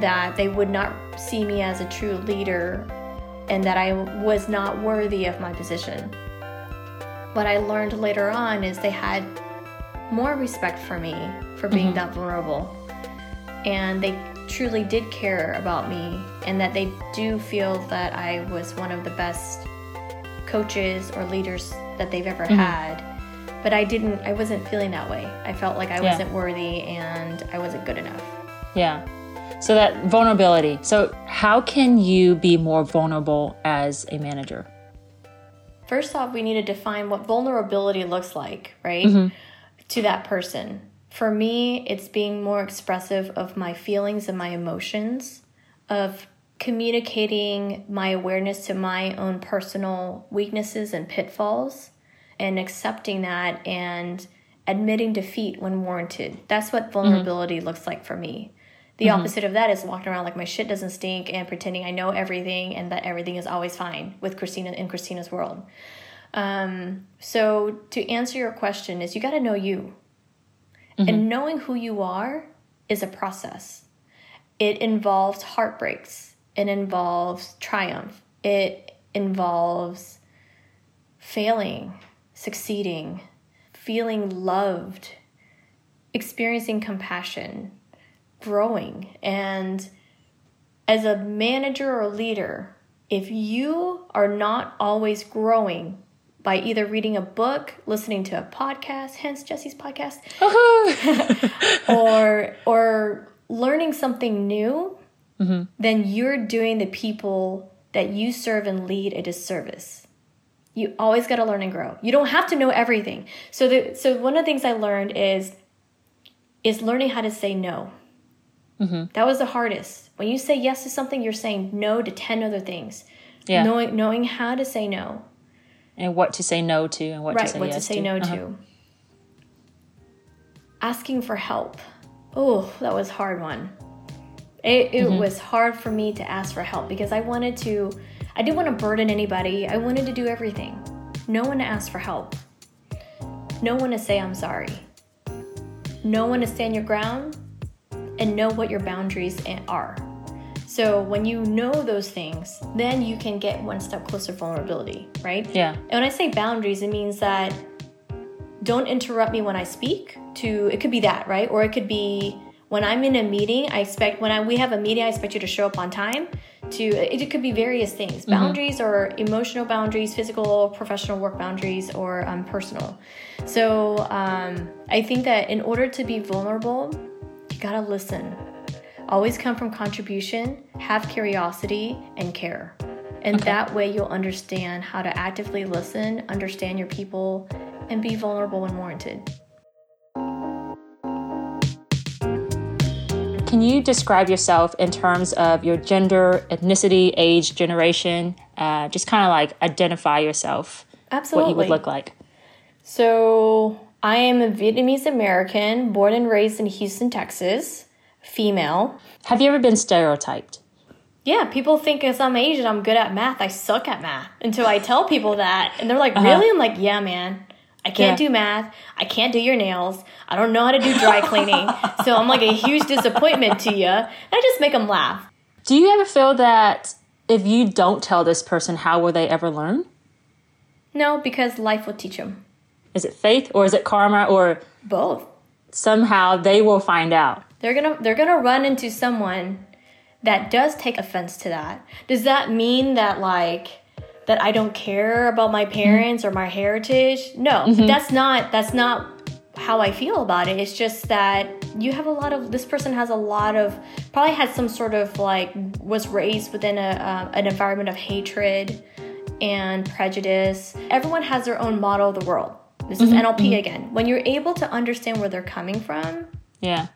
that they would not see me as a true leader, and that I was not worthy of my position. What I learned later on is they had more respect for me for being mm-hmm. that vulnerable, and they truly did care about me, and that they do feel that I was one of the best coaches or leaders that they've ever mm-hmm. had. But I didn't, I wasn't feeling that way. I felt like I yeah. wasn't worthy and I wasn't good enough. Yeah. So that vulnerability. So how can you be more vulnerable as a manager? First off, we need to define what vulnerability looks like, right? Mm-hmm. To that person. For me, it's being more expressive of my feelings and my emotions, of communicating my awareness to my own personal weaknesses and pitfalls, and accepting that and admitting defeat when warranted. That's what vulnerability mm-hmm. looks like for me. The mm-hmm. opposite of that is walking around like my shit doesn't stink and pretending I know everything and that everything is always fine with Christina in Christina's world. Um, so to answer your question is you got to know you. Mm-hmm. And knowing who you are is a process. It involves heartbreaks. It involves triumph. It involves failing, succeeding, feeling loved, experiencing compassion, growing. And as a manager or leader, if you are not always growing by either reading a book, listening to a podcast, hence Jesse's podcast, or or learning something new, mm-hmm. then you're doing the people that you serve and lead a disservice. You always got to learn and grow. You don't have to know everything. So the, so one of the things I learned is is learning how to say no. Mm-hmm. That was the hardest. When you say yes to something, you're saying no to ten other things. Yeah. Knowing knowing how to say no. And what to say no to and what right, to say what yes to. Right, what to say no uh-huh. to. Asking for help. Oh, that was a hard one. It, it mm-hmm. was hard for me to ask for help because I wanted to, I didn't want to burden anybody. I wanted to do everything. No one to ask for help. No one to say I'm sorry. No one to stand your ground and know what your boundaries are. So when you know those things, then you can get one step closer to vulnerability, right? Yeah. And when I say boundaries, it means that don't interrupt me when I speak to, it could be that, right? Or it could be when I'm in a meeting, I expect, when I, we have a meeting, I expect you to show up on time to, it, it could be various things. Boundaries mm-hmm. are emotional boundaries, physical, professional work boundaries, or um, personal. So um, I think that in order to be vulnerable, you gotta listen. Always come from contribution, have curiosity, and care. And okay. that way you'll understand how to actively listen, understand your people, and be vulnerable when warranted. Can you describe yourself in terms of your gender, ethnicity, age, generation? Uh, just kind of like identify yourself. Absolutely. What you would look like. So I am a Vietnamese American, born and raised in Houston, Texas. Female. Have you ever been stereotyped? Yeah, people think as I'm Asian, I'm good at math. I suck at math until I tell people that. And they're like, uh-huh. really? I'm like, yeah, man. I can't yeah. do math. I can't do your nails. I don't know how to do dry cleaning. So I'm like a huge disappointment to you. And I just make them laugh. Do you ever feel that if you don't tell this person, how will they ever learn? No, because life will teach them. Is it faith or is it karma or? Both. Somehow they will find out. They're gonna they're gonna run into someone that does take offense to that. Does that mean that like that I don't care about my parents mm-hmm. or my heritage? No, mm-hmm. that's not that's not how I feel about it. It's just that you have a lot of this person has a lot of probably had some sort of like was raised within a uh, an environment of hatred and prejudice. Everyone has their own model of the world. This mm-hmm. is N L P mm-hmm. again. When you're able to understand where they're coming from, yeah.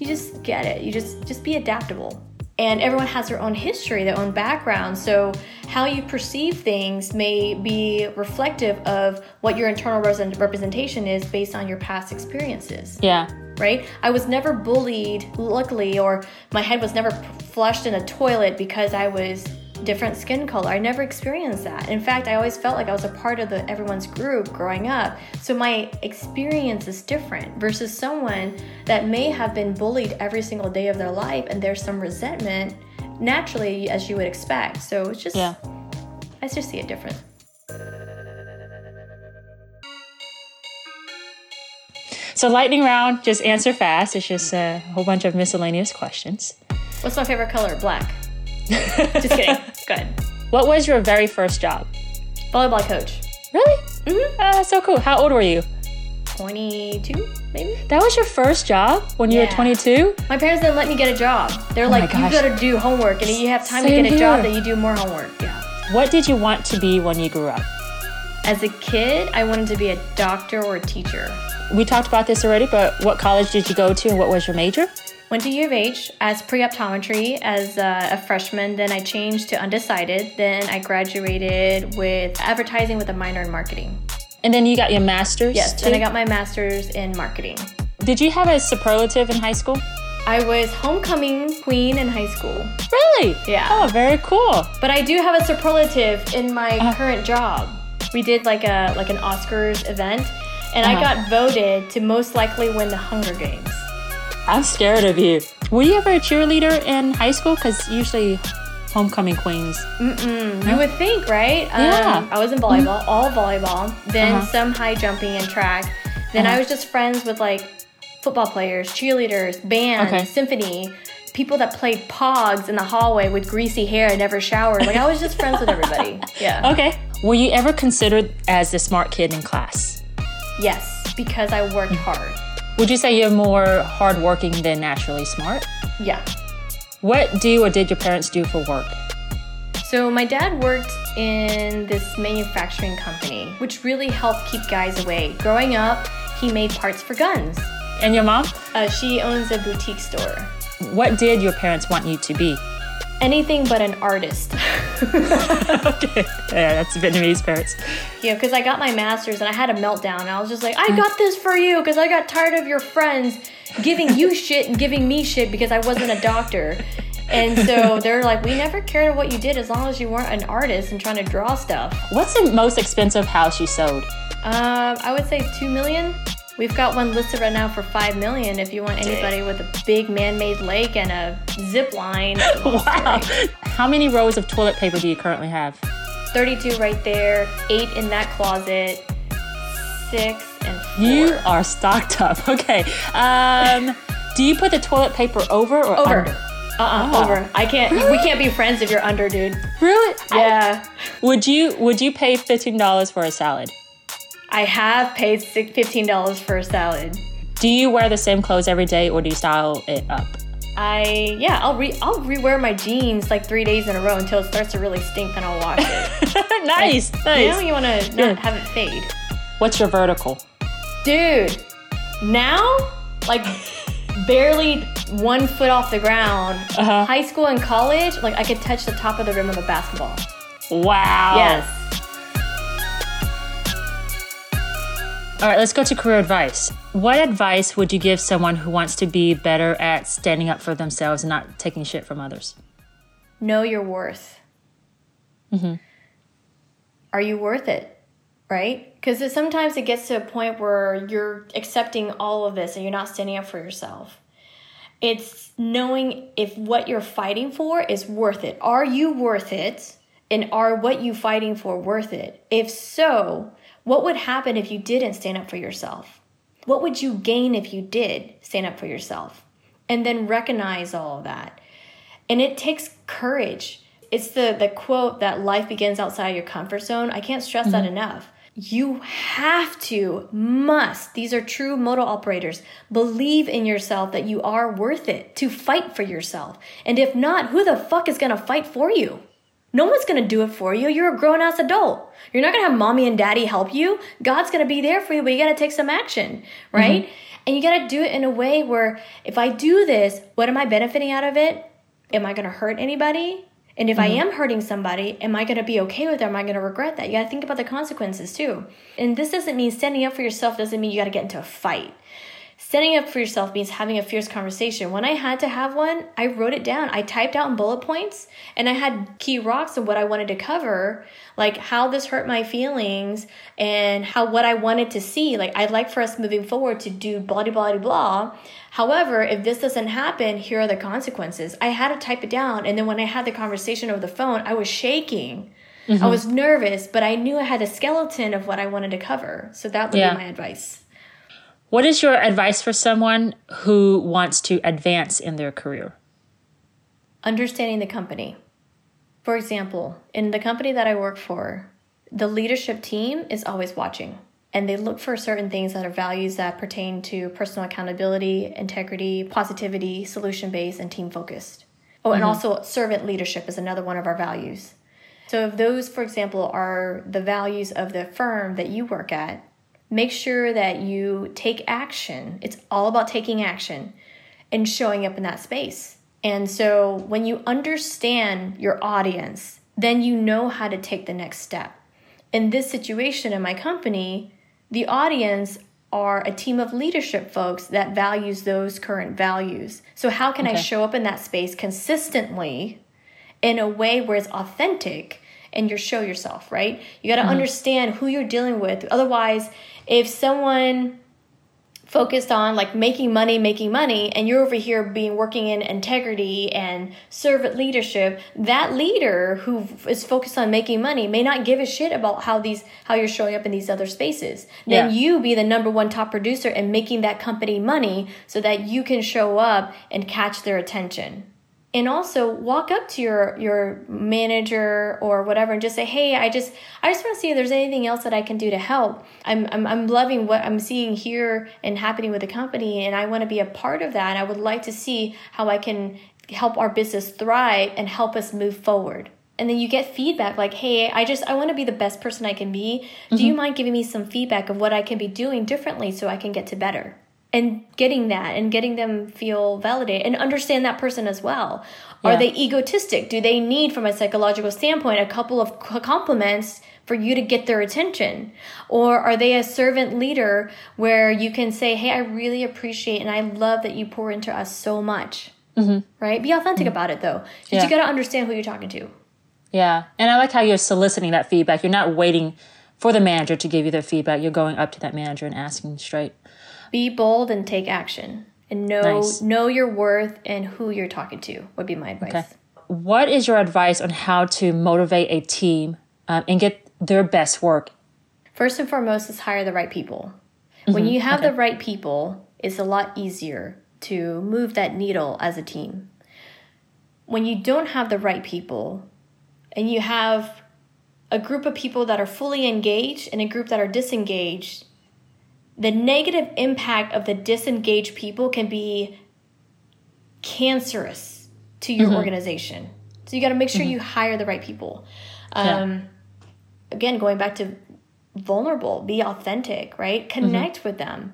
You just get it. You just, just be adaptable. And everyone has their own history, their own background. So how you perceive things may be reflective of what your internal representation is based on your past experiences. Yeah. Right? I was never bullied, luckily, or my head was never flushed in a toilet because I was different skin color. I never experienced that. In fact, I always felt like I was a part of the everyone's group growing up. So my experience is different versus someone that may have been bullied every single day of their life, and there's some resentment naturally, as you would expect. So it's just, yeah. I just see it different. So lightning round, just answer fast. It's just a whole bunch of miscellaneous questions. What's my favorite color? Black. Just kidding. Go ahead. What was your very first job? Volleyball coach. Really? Mm-hmm. Uh, so cool. How old were you? twenty-two, maybe. That was your first job when you yeah. were twenty-two? My parents didn't let me get a job. They're oh like, you gotta do homework, and you have time Same to get a here. job that you do more homework. Yeah. What did you want to be when you grew up? As a kid, I wanted to be a doctor or a teacher. We talked about this already, but what college did you go to and what was your major? Went to U of H as pre-optometry as a, a freshman. Then I changed to undecided. Then I graduated with advertising with a minor in marketing. And then you got your master's? Yes, too? And I got my master's in marketing. Did you have a superlative in high school? I was homecoming queen in high school. Really? Yeah. Oh, very cool. But I do have a superlative in my uh, current job. We did like a like an Oscars event. And uh-huh. I got voted to most likely win the Hunger Games. I'm scared of you. Were you ever a cheerleader in high school? Because usually homecoming queens. Mm-mm. No? You would think, right? Yeah. Um, I was in volleyball, mm-hmm. all volleyball, then uh-huh. some high jumping and track. Then uh-huh. I was just friends with like football players, cheerleaders, band, okay. symphony, people that played pogs in the hallway with greasy hair and never showered. Like I was just friends with everybody. Yeah. Okay. Were you ever considered as the smart kid in class? Yes, because I worked hard. Would you say you're more hardworking than naturally smart? Yeah. What do or did your parents do for work? So my dad worked in this manufacturing company, which really helped keep guys away. Growing up, he made parts for guns. And your mom? Uh, she owns a boutique store. What did your parents want you to be? Anything but an artist. Okay. Yeah, that's Vietnamese parents. Yeah, because I got my master's and I had a meltdown. And I was just like, I got this for you because I got tired of your friends giving you shit and giving me shit because I wasn't a doctor. And so they're like, we never cared what you did as long as you weren't an artist and trying to draw stuff. What's the most expensive house you sold? Um, I would say two million dollars. We've got one listed right now for five million dollars if you want anybody with a big man-made lake and a zip line. Wow. How many rows of toilet paper do you currently have? thirty-two right there, eight in that closet, six and four. You are stocked up. Okay. Um, do you put the toilet paper over or over. under? Uh-uh, oh. over. I can't, really? We can't be friends if you're under, dude. Really? Yeah. I, would you, would you pay fifteen dollars for a salad? I have paid fifteen dollars for a salad. Do you wear the same clothes every day or do you style it up? I, yeah, I'll re I'll rewear my jeans like three days in a row until it starts to really stink, then I'll wash it. Nice, like, nice. You know, you want to not yeah. have it fade. What's your vertical? Dude, now, like barely one foot off the ground. Uh-huh. High school and college, like I could touch the top of the rim of a basketball. Wow. Yes. All right, let's go to career advice. What advice would you give someone who wants to be better at standing up for themselves and not taking shit from others? Know your worth. Mm-hmm. Are you worth it, right? Because sometimes it gets to a point where you're accepting all of this and you're not standing up for yourself. It's knowing if what you're fighting for is worth it. Are you worth it? And are what you're fighting for worth it? If so, what would happen if you didn't stand up for yourself? What would you gain if you did stand up for yourself? And then recognize all of that. And it takes courage. It's the, the quote that life begins outside of your comfort zone. I can't stress mm-hmm. that enough. You have to, must, these are true modal operators, believe in yourself that you are worth it to fight for yourself. And if not, who the fuck is going to fight for you? No one's going to do it for you. You're a grown-ass adult. You're not going to have mommy and daddy help you. God's going to be there for you, but you got to take some action, right? Mm-hmm. And you got to do it in a way where if I do this, what am I benefiting out of it? Am I going to hurt anybody? And if mm-hmm. I am hurting somebody, am I going to be okay with it? Am I going to regret that? You got to think about the consequences too. And this doesn't mean standing up for yourself doesn't mean you got to get into a fight. Standing up for yourself means having a fierce conversation. When I had to have one, I wrote it down. I typed out in bullet points, and I had key rocks of what I wanted to cover, like how this hurt my feelings and how what I wanted to see. Like, I'd like for us moving forward to do blah, blah, blah, blah. However, if this doesn't happen, here are the consequences. I had to type it down. And then when I had the conversation over the phone, I was shaking. Mm-hmm. I was nervous, but I knew I had a skeleton of what I wanted to cover. So that would yeah. be my advice. What is your advice for someone who wants to advance in their career? Understanding the company. For example, in the company that I work for, the leadership team is always watching, and they look for certain things that are values that pertain to personal accountability, integrity, positivity, solution-based, and team-focused. Oh, and mm-hmm. also servant leadership is another one of our values. So if those, for example, are the values of the firm that you work at, make sure that you take action. It's all about taking action and showing up in that space. And so when you understand your audience, then you know how to take the next step. In this situation in my company, the audience are a team of leadership folks that values those current values. So how can okay. I show up in that space consistently in a way where it's authentic and you show yourself, right? You got to mm-hmm. understand who you're dealing with. Otherwise, if someone focused on like making money, making money, and you're over here being working in integrity and servant leadership, that leader who is focused on making money may not give a shit about how these how you're showing up in these other spaces. Then yeah. you be the number one top producer and making that company money so that you can show up and catch their attention. And also walk up to your, your manager or whatever and just say, hey, I just I just want to see if there's anything else that I can do to help. I'm I'm I'm loving what I'm seeing here and happening with the company, and I want to be a part of that. I would like to see how I can help our business thrive and help us move forward. And then you get feedback like, hey, I just I want to be the best person I can be. Mm-hmm. Do you mind giving me some feedback of what I can be doing differently so I can get to better? And getting that and getting them feel validated and understand that person as well. Yeah. Are they egotistic? Do they need, from a psychological standpoint, a couple of compliments for you to get their attention? Or are they a servant leader where you can say, hey, I really appreciate and I love that you pour into us so much, mm-hmm. right? Be authentic mm-hmm. about it, though. Yeah. You got to understand who you're talking to. Yeah. And I like how you're soliciting that feedback. You're not waiting for the manager to give you their feedback. You're going up to that manager and asking straight. Be bold and take action, and know nice. know your worth and who you're talking to would be my advice. Okay. What is your advice on how to motivate a team um, and get their best work? First and foremost is hire the right people. Mm-hmm. When you have okay. the right people, it's a lot easier to move that needle as a team. When you don't have the right people and you have a group of people that are fully engaged and a group that are disengaged, the negative impact of the disengaged people can be cancerous to your mm-hmm. organization. So you got to make sure mm-hmm. you hire the right people. Um, yeah. Again, going back to vulnerable, be authentic, right? Connect mm-hmm. with them.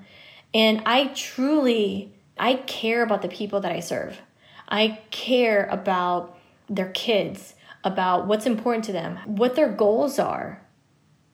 And I truly, I care about the people that I serve. I care about their kids, about what's important to them, what their goals are.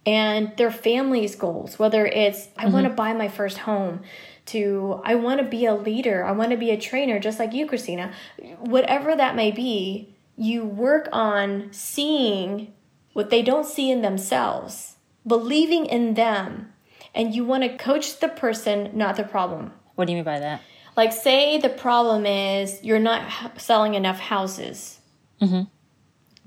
And their family's goals, whether it's, I mm-hmm. want to buy my first home, to I want to be a leader, I want to be a trainer, just like you, Christina. Whatever that may be, you work on seeing what they don't see in themselves, believing in them, and you want to coach the person, not the problem. What do you mean by that? Like, say the problem is you're not selling enough houses. Mm-hmm.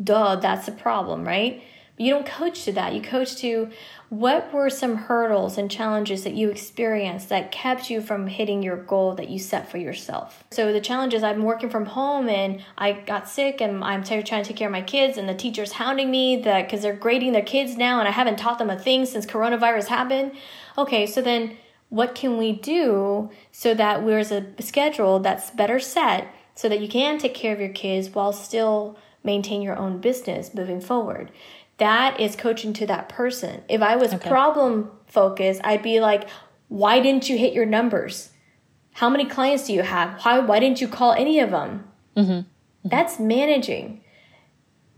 Duh, that's the problem, right? You don't coach to that. You coach to what were some hurdles and challenges that you experienced that kept you from hitting your goal that you set for yourself. So the challenge is I'm working from home and I got sick and I'm t- trying to take care of my kids and the teacher's hounding me that because they're grading their kids now and I haven't taught them a thing since coronavirus happened. Okay, so then what can we do so that there's a schedule that's better set so that you can take care of your kids while still maintain your own business moving forward? That is coaching to that person. If I was okay. problem focused, I'd be like, why didn't you hit your numbers? How many clients do you have? Why, why didn't you call any of them? Mm-hmm. Mm-hmm. That's managing.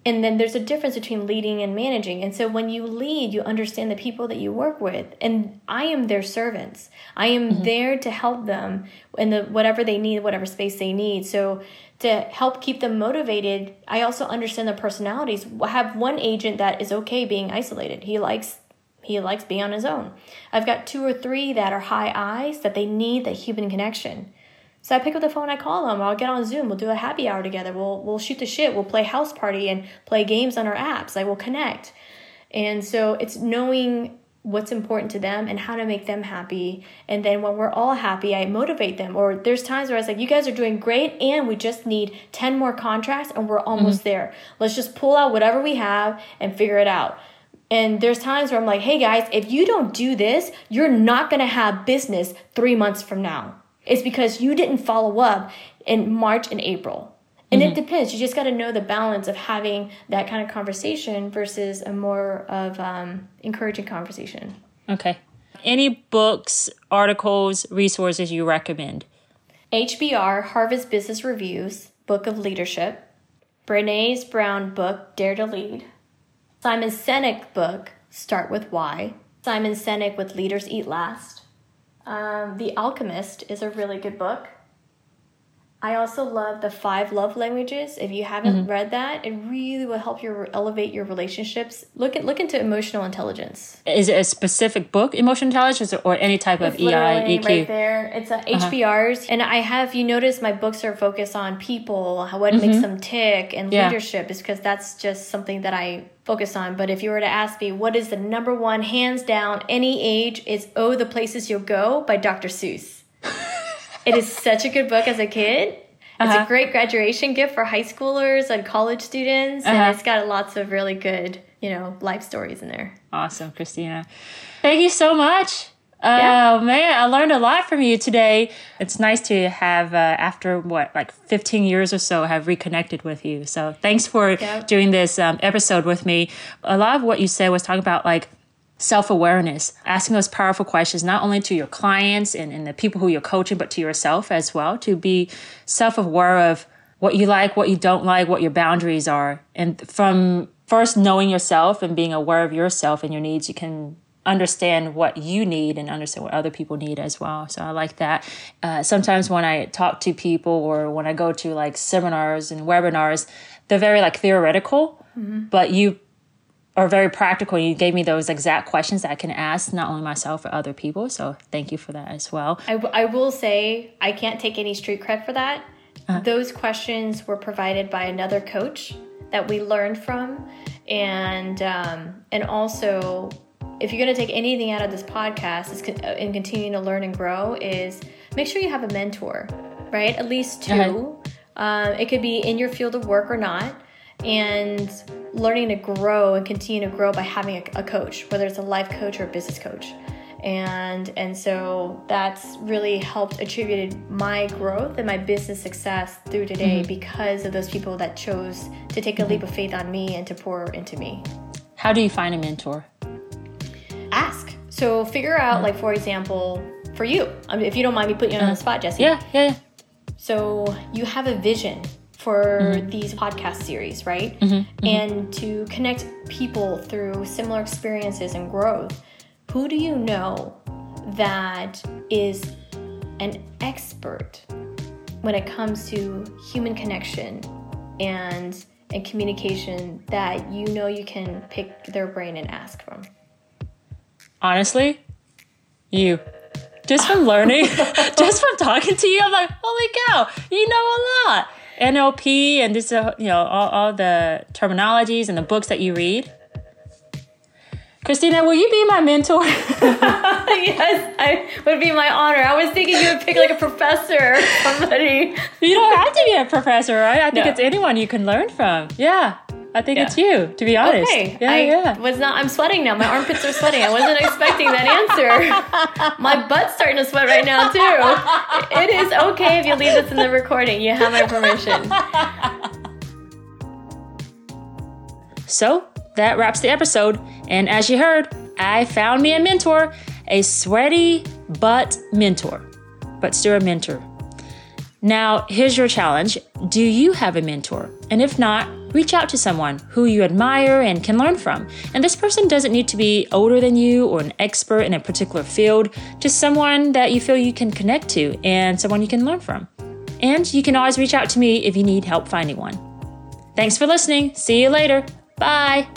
And then there's a difference between leading and managing. And so when you lead, you understand the people that you work with. And I am their servants. I am mm-hmm. there to help them in the whatever they need, whatever space they need. So to help keep them motivated, I also understand their personalities. I have one agent that is okay being isolated. He likes he likes being on his own. I've got two or three that are high eyes, that they need that human connection. So I pick up the phone, I call them, I'll get on Zoom, we'll do a happy hour together, we'll we'll shoot the shit, we'll play house party and play games on our apps, like we'll connect. And so it's knowing what's important to them and how to make them happy. And then when we're all happy, I motivate them. Or there's times where I was like, you guys are doing great and we just need ten more contracts and we're almost mm-hmm. there. Let's just pull out whatever we have and figure it out. And there's times where I'm like, hey guys, if you don't do this, you're not going to have business three months from now. It's because you didn't follow up in March and April. And mm-hmm. it depends. You just got to know the balance of having that kind of conversation versus a more of um, encouraging conversation. Okay. Any books, articles, resources you recommend? H B R, Harvard Business Review's Book of Leadership, Brené Brown book, Dare to Lead, Simon Sinek book, Start with Why, Simon Sinek with Leaders Eat Last. Um, The Alchemist is a really good book. I also love The Five Love Languages. If you haven't mm-hmm. read that, it really will help you elevate your relationships. Look at look into emotional intelligence. Is it a specific book, emotional intelligence, or any type it's of E I, E Q? Right there. It's a uh-huh. H B R's. And I have, you notice my books are focused on people, how what mm-hmm. makes them tick, and yeah. leadership, is because that's just something that I focus on. But if you were to ask me, what is the number one, hands down, any age, is Oh, the Places You'll Go by Doctor Seuss. It is such a good book as a kid. It's uh-huh. a great graduation gift for high schoolers and college students. Uh-huh. And it's got lots of really good, you know, life stories in there. Awesome, Christina. Thank you so much. Yeah. Oh, man, I learned a lot from you today. It's nice to have, uh, after what, like fifteen years or so, have reconnected with you. So thanks for yep. doing this um, episode with me. A lot of what you said was talking about, like, self-awareness, asking those powerful questions, not only to your clients and, and the people who you're coaching, but to yourself as well, to be self-aware of what you like, what you don't like, what your boundaries are. And from first knowing yourself and being aware of yourself and your needs, you can understand what you need and understand what other people need as well. So I like that. Uh, sometimes when I talk to people or when I go to like seminars and webinars, they're very like theoretical, mm-hmm. but you are very practical. You gave me those exact questions that I can ask, not only myself, but other people. So thank you for that as well. I, w- I will say I can't take any street cred for that. Uh-huh. Those questions were provided by another coach that we learned from. And, um, and also, if you're going to take anything out of this podcast is con- and continuing to learn and grow, is make sure you have a mentor, right? At least two. Uh-huh. Um, it could be in your field of work or not. And learning to grow and continue to grow by having a, a coach, whether it's a life coach or a business coach. And and so that's really helped attributed my growth and my business success through today mm-hmm. because of those people that chose to take a leap of faith on me and to pour into me. How do you find a mentor? Ask. So figure out, mm-hmm. like, for example, for you, I mean, if you don't mind me putting you on mm-hmm. the spot, Jesse. Yeah, yeah, yeah. So you have a vision for mm-hmm. these podcast series, right? Mm-hmm. Mm-hmm. And to connect people through similar experiences and growth. Who do you know that is an expert when it comes to human connection and, and communication that you know you can pick their brain and ask from? Honestly, you. Just from learning, just from talking to you, I'm like, holy cow, you know a lot. N L P and this, uh, you know, all, all the terminologies and the books that you read. Christina, will you be my mentor? Yes, I would be my honor. I was thinking you would pick like a professor or somebody. You don't have to be a professor, right? I think no. It's anyone you can learn from. Yeah, I think yeah. it's you, to be honest. Okay, yeah, I yeah. was not, I'm sweating now. My armpits are sweating. I wasn't expecting that answer. My butt's starting to sweat right now, too. It is okay if you leave this in the recording. You have my permission. So that wraps the episode. And as you heard, I found me a mentor, a sweaty butt mentor, but still a mentor. Now, here's your challenge. Do you have a mentor? And if not, reach out to someone who you admire and can learn from. And this person doesn't need to be older than you or an expert in a particular field, just someone that you feel you can connect to and someone you can learn from. And you can always reach out to me if you need help finding one. Thanks for listening. See you later. Bye.